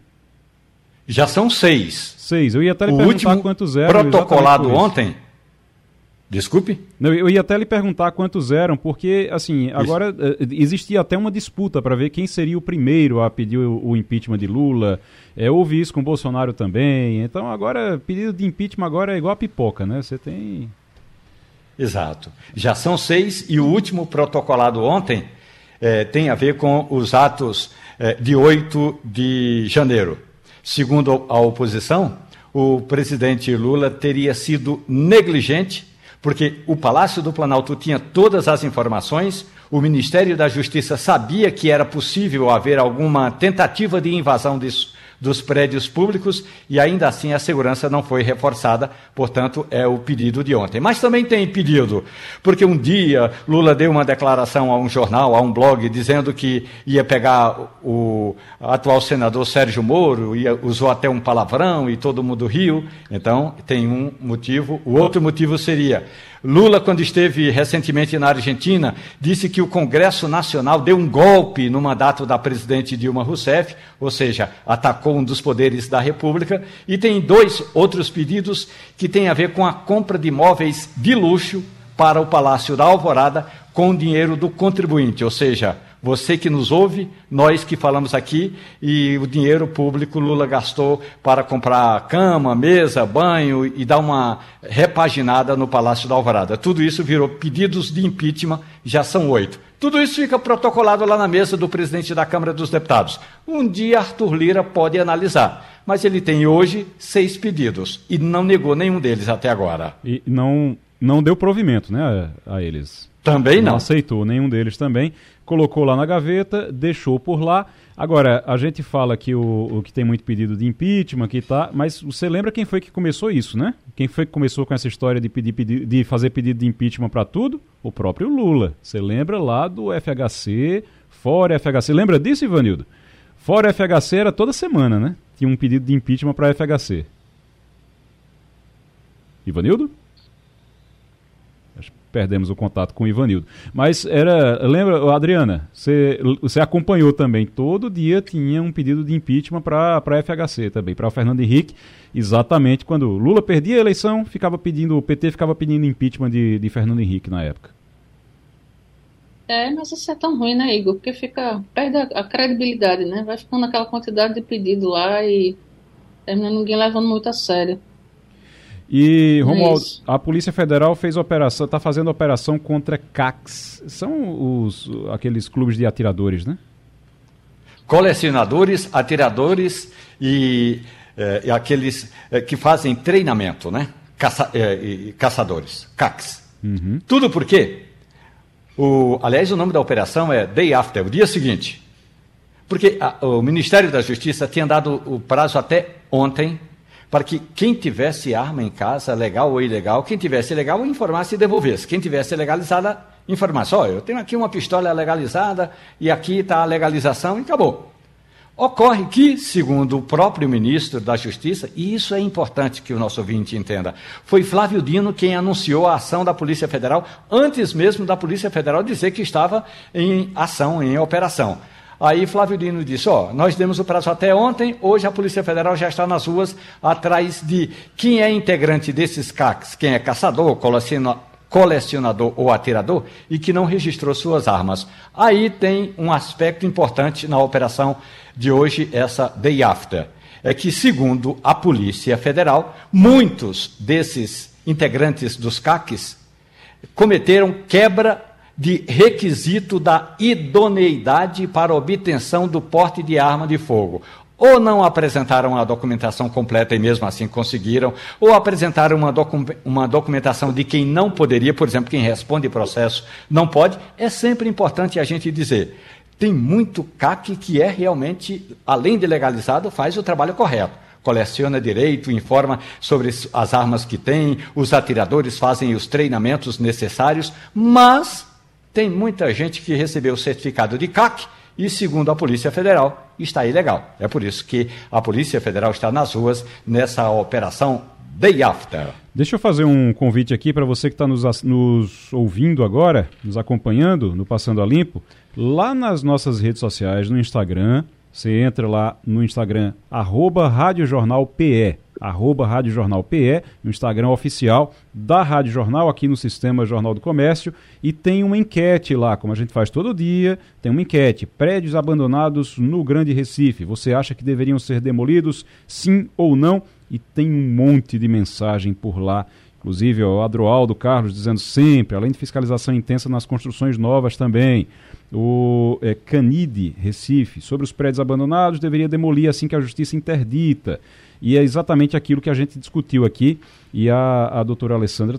Já são 6. 6. Eu ia até lhe perguntar quantos eram. O último protocolado ontem... Desculpe? Não, eu ia até lhe perguntar quantos eram, porque, assim, agora existia até uma disputa para ver quem seria o primeiro a pedir o impeachment de Lula. Houve isso com o Bolsonaro também. Então, agora, pedido de impeachment agora é igual a pipoca, né? Você tem... Exato. Já são 6 e o último protocolado ontem tem a ver com os atos de 8 de janeiro. Segundo a oposição, o presidente Lula teria sido negligente, porque o Palácio do Planalto tinha todas as informações, o Ministério da Justiça sabia que era possível haver alguma tentativa de invasão dos prédios públicos e ainda assim a segurança não foi reforçada, portanto é o pedido de ontem. Mas também tem pedido, porque um dia Lula deu uma declaração a um jornal, a um blog, dizendo que ia pegar o atual senador Sérgio Moro, usou até um palavrão e todo mundo riu, então tem um motivo. O outro motivo seria... Lula, quando esteve recentemente na Argentina, disse que o Congresso Nacional deu um golpe no mandato da presidente Dilma Rousseff, ou seja, atacou um dos poderes da República, e tem 2 outros pedidos que têm a ver com a compra de imóveis de luxo para o Palácio da Alvorada com o dinheiro do contribuinte, ou seja, você que nos ouve, nós que falamos aqui, e o dinheiro público Lula gastou para comprar cama, mesa, banho e dar uma repaginada no Palácio da Alvorada. Tudo isso virou pedidos de impeachment, já são 8. Tudo isso fica protocolado lá na mesa do presidente da Câmara dos Deputados. Um dia Arthur Lira pode analisar, mas ele tem hoje 6 pedidos e não negou nenhum deles até agora. E não deu provimento, né, a eles. Também não. Não aceitou nenhum deles também. Colocou lá na gaveta, deixou por lá. Agora, a gente fala que o que tem muito pedido de impeachment, que tá, mas você lembra quem foi que começou isso, né? Quem foi que começou com essa história de fazer pedido de impeachment para tudo? O próprio Lula. Você lembra lá do FHC, fora FHC. Lembra disso, Ivanildo? Fora FHC era toda semana, né? Tinha um pedido de impeachment para FHC. Ivanildo? Perdemos o contato com o Ivanildo. Mas era, lembra, Adriana, você acompanhou também, todo dia tinha um pedido de impeachment para a FHC também, para o Fernando Henrique, exatamente quando Lula perdia a eleição, o PT ficava pedindo impeachment de Fernando Henrique na época. Mas isso é tão ruim, né, Igor? Porque perde a credibilidade, né? Vai ficando aquela quantidade de pedido lá e termina ninguém levando muito a sério. E, Romualdo, a Polícia Federal está fazendo operação contra CACs. São aqueles clubes de atiradores, né? Colecionadores, atiradores e aqueles que fazem treinamento, né? Caçadores, CACs. Uhum. Tudo porque, aliás, o nome da operação é Day After, o dia seguinte. Porque o Ministério da Justiça tinha dado o prazo até ontem, para que quem tivesse arma em casa, legal ou ilegal, quem tivesse legal, informasse e devolvesse. Quem tivesse legalizada, informasse. Olha, eu tenho aqui uma pistola legalizada e aqui está a legalização e acabou. Ocorre que, segundo o próprio ministro da Justiça, e isso é importante que o nosso ouvinte entenda, foi Flávio Dino quem anunciou a ação da Polícia Federal, antes mesmo da Polícia Federal dizer que estava em ação, em operação. Aí Flávio Dino disse, nós demos o prazo até ontem, hoje a Polícia Federal já está nas ruas atrás de quem é integrante desses CACs, quem é caçador, colecionador ou atirador e que não registrou suas armas. Aí tem um aspecto importante na operação de hoje, essa Day After. é que, segundo a Polícia Federal, muitos desses integrantes dos CACs cometeram quebra de requisito da idoneidade para obtenção do porte de arma de fogo. Ou não apresentaram a documentação completa e mesmo assim conseguiram, ou apresentaram uma documentação de quem não poderia, por exemplo, quem responde processo não pode. É sempre importante a gente dizer, tem muito CAC que é realmente, além de legalizado, faz o trabalho correto. Coleciona direito, informa sobre as armas que tem, os atiradores fazem os treinamentos necessários, mas tem muita gente que recebeu o certificado de CAC e, segundo a Polícia Federal, está ilegal. É por isso que a Polícia Federal está nas ruas nessa operação Day After. Deixa eu fazer um convite aqui para você que está nos ouvindo agora, nos acompanhando no Passando a Limpo, lá nas nossas redes sociais, no Instagram. Você entra lá no Instagram, @RádioJornalPE, @RádioJornalPE, o Instagram oficial da Rádio Jornal, aqui no Sistema Jornal do Comércio, e tem uma enquete lá, como a gente faz todo dia, tem uma enquete, prédios abandonados no Grande Recife, você acha que deveriam ser demolidos, sim ou não? E tem um monte de mensagem por lá. Inclusive, ó, o Adroaldo Carlos dizendo sempre, além de fiscalização intensa nas construções novas também, o Canide Recife, sobre os prédios abandonados, deveria demolir assim que a justiça interdita. E é exatamente aquilo que a gente discutiu aqui, e a doutora Alessandra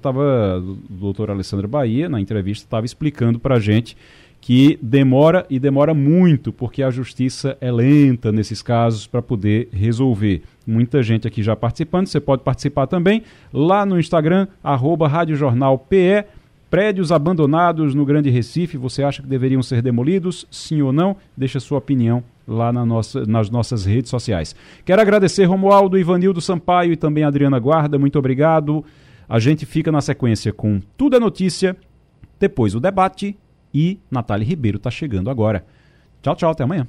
Bahia, na entrevista, estava explicando para a gente que demora muito, porque a justiça é lenta nesses casos para poder resolver. Muita gente aqui já participando, você pode participar também lá no Instagram, @RádioJornalPE, prédios abandonados no Grande Recife, você acha que deveriam ser demolidos, sim ou não? Deixa sua opinião lá nas nossas redes sociais. Quero agradecer Romualdo, Ivanildo Sampaio e também Adriana Guarda, muito obrigado. A gente fica na sequência com Tudo é Notícia, depois o debate. E Natália Ribeiro está chegando agora. Tchau, tchau, até amanhã.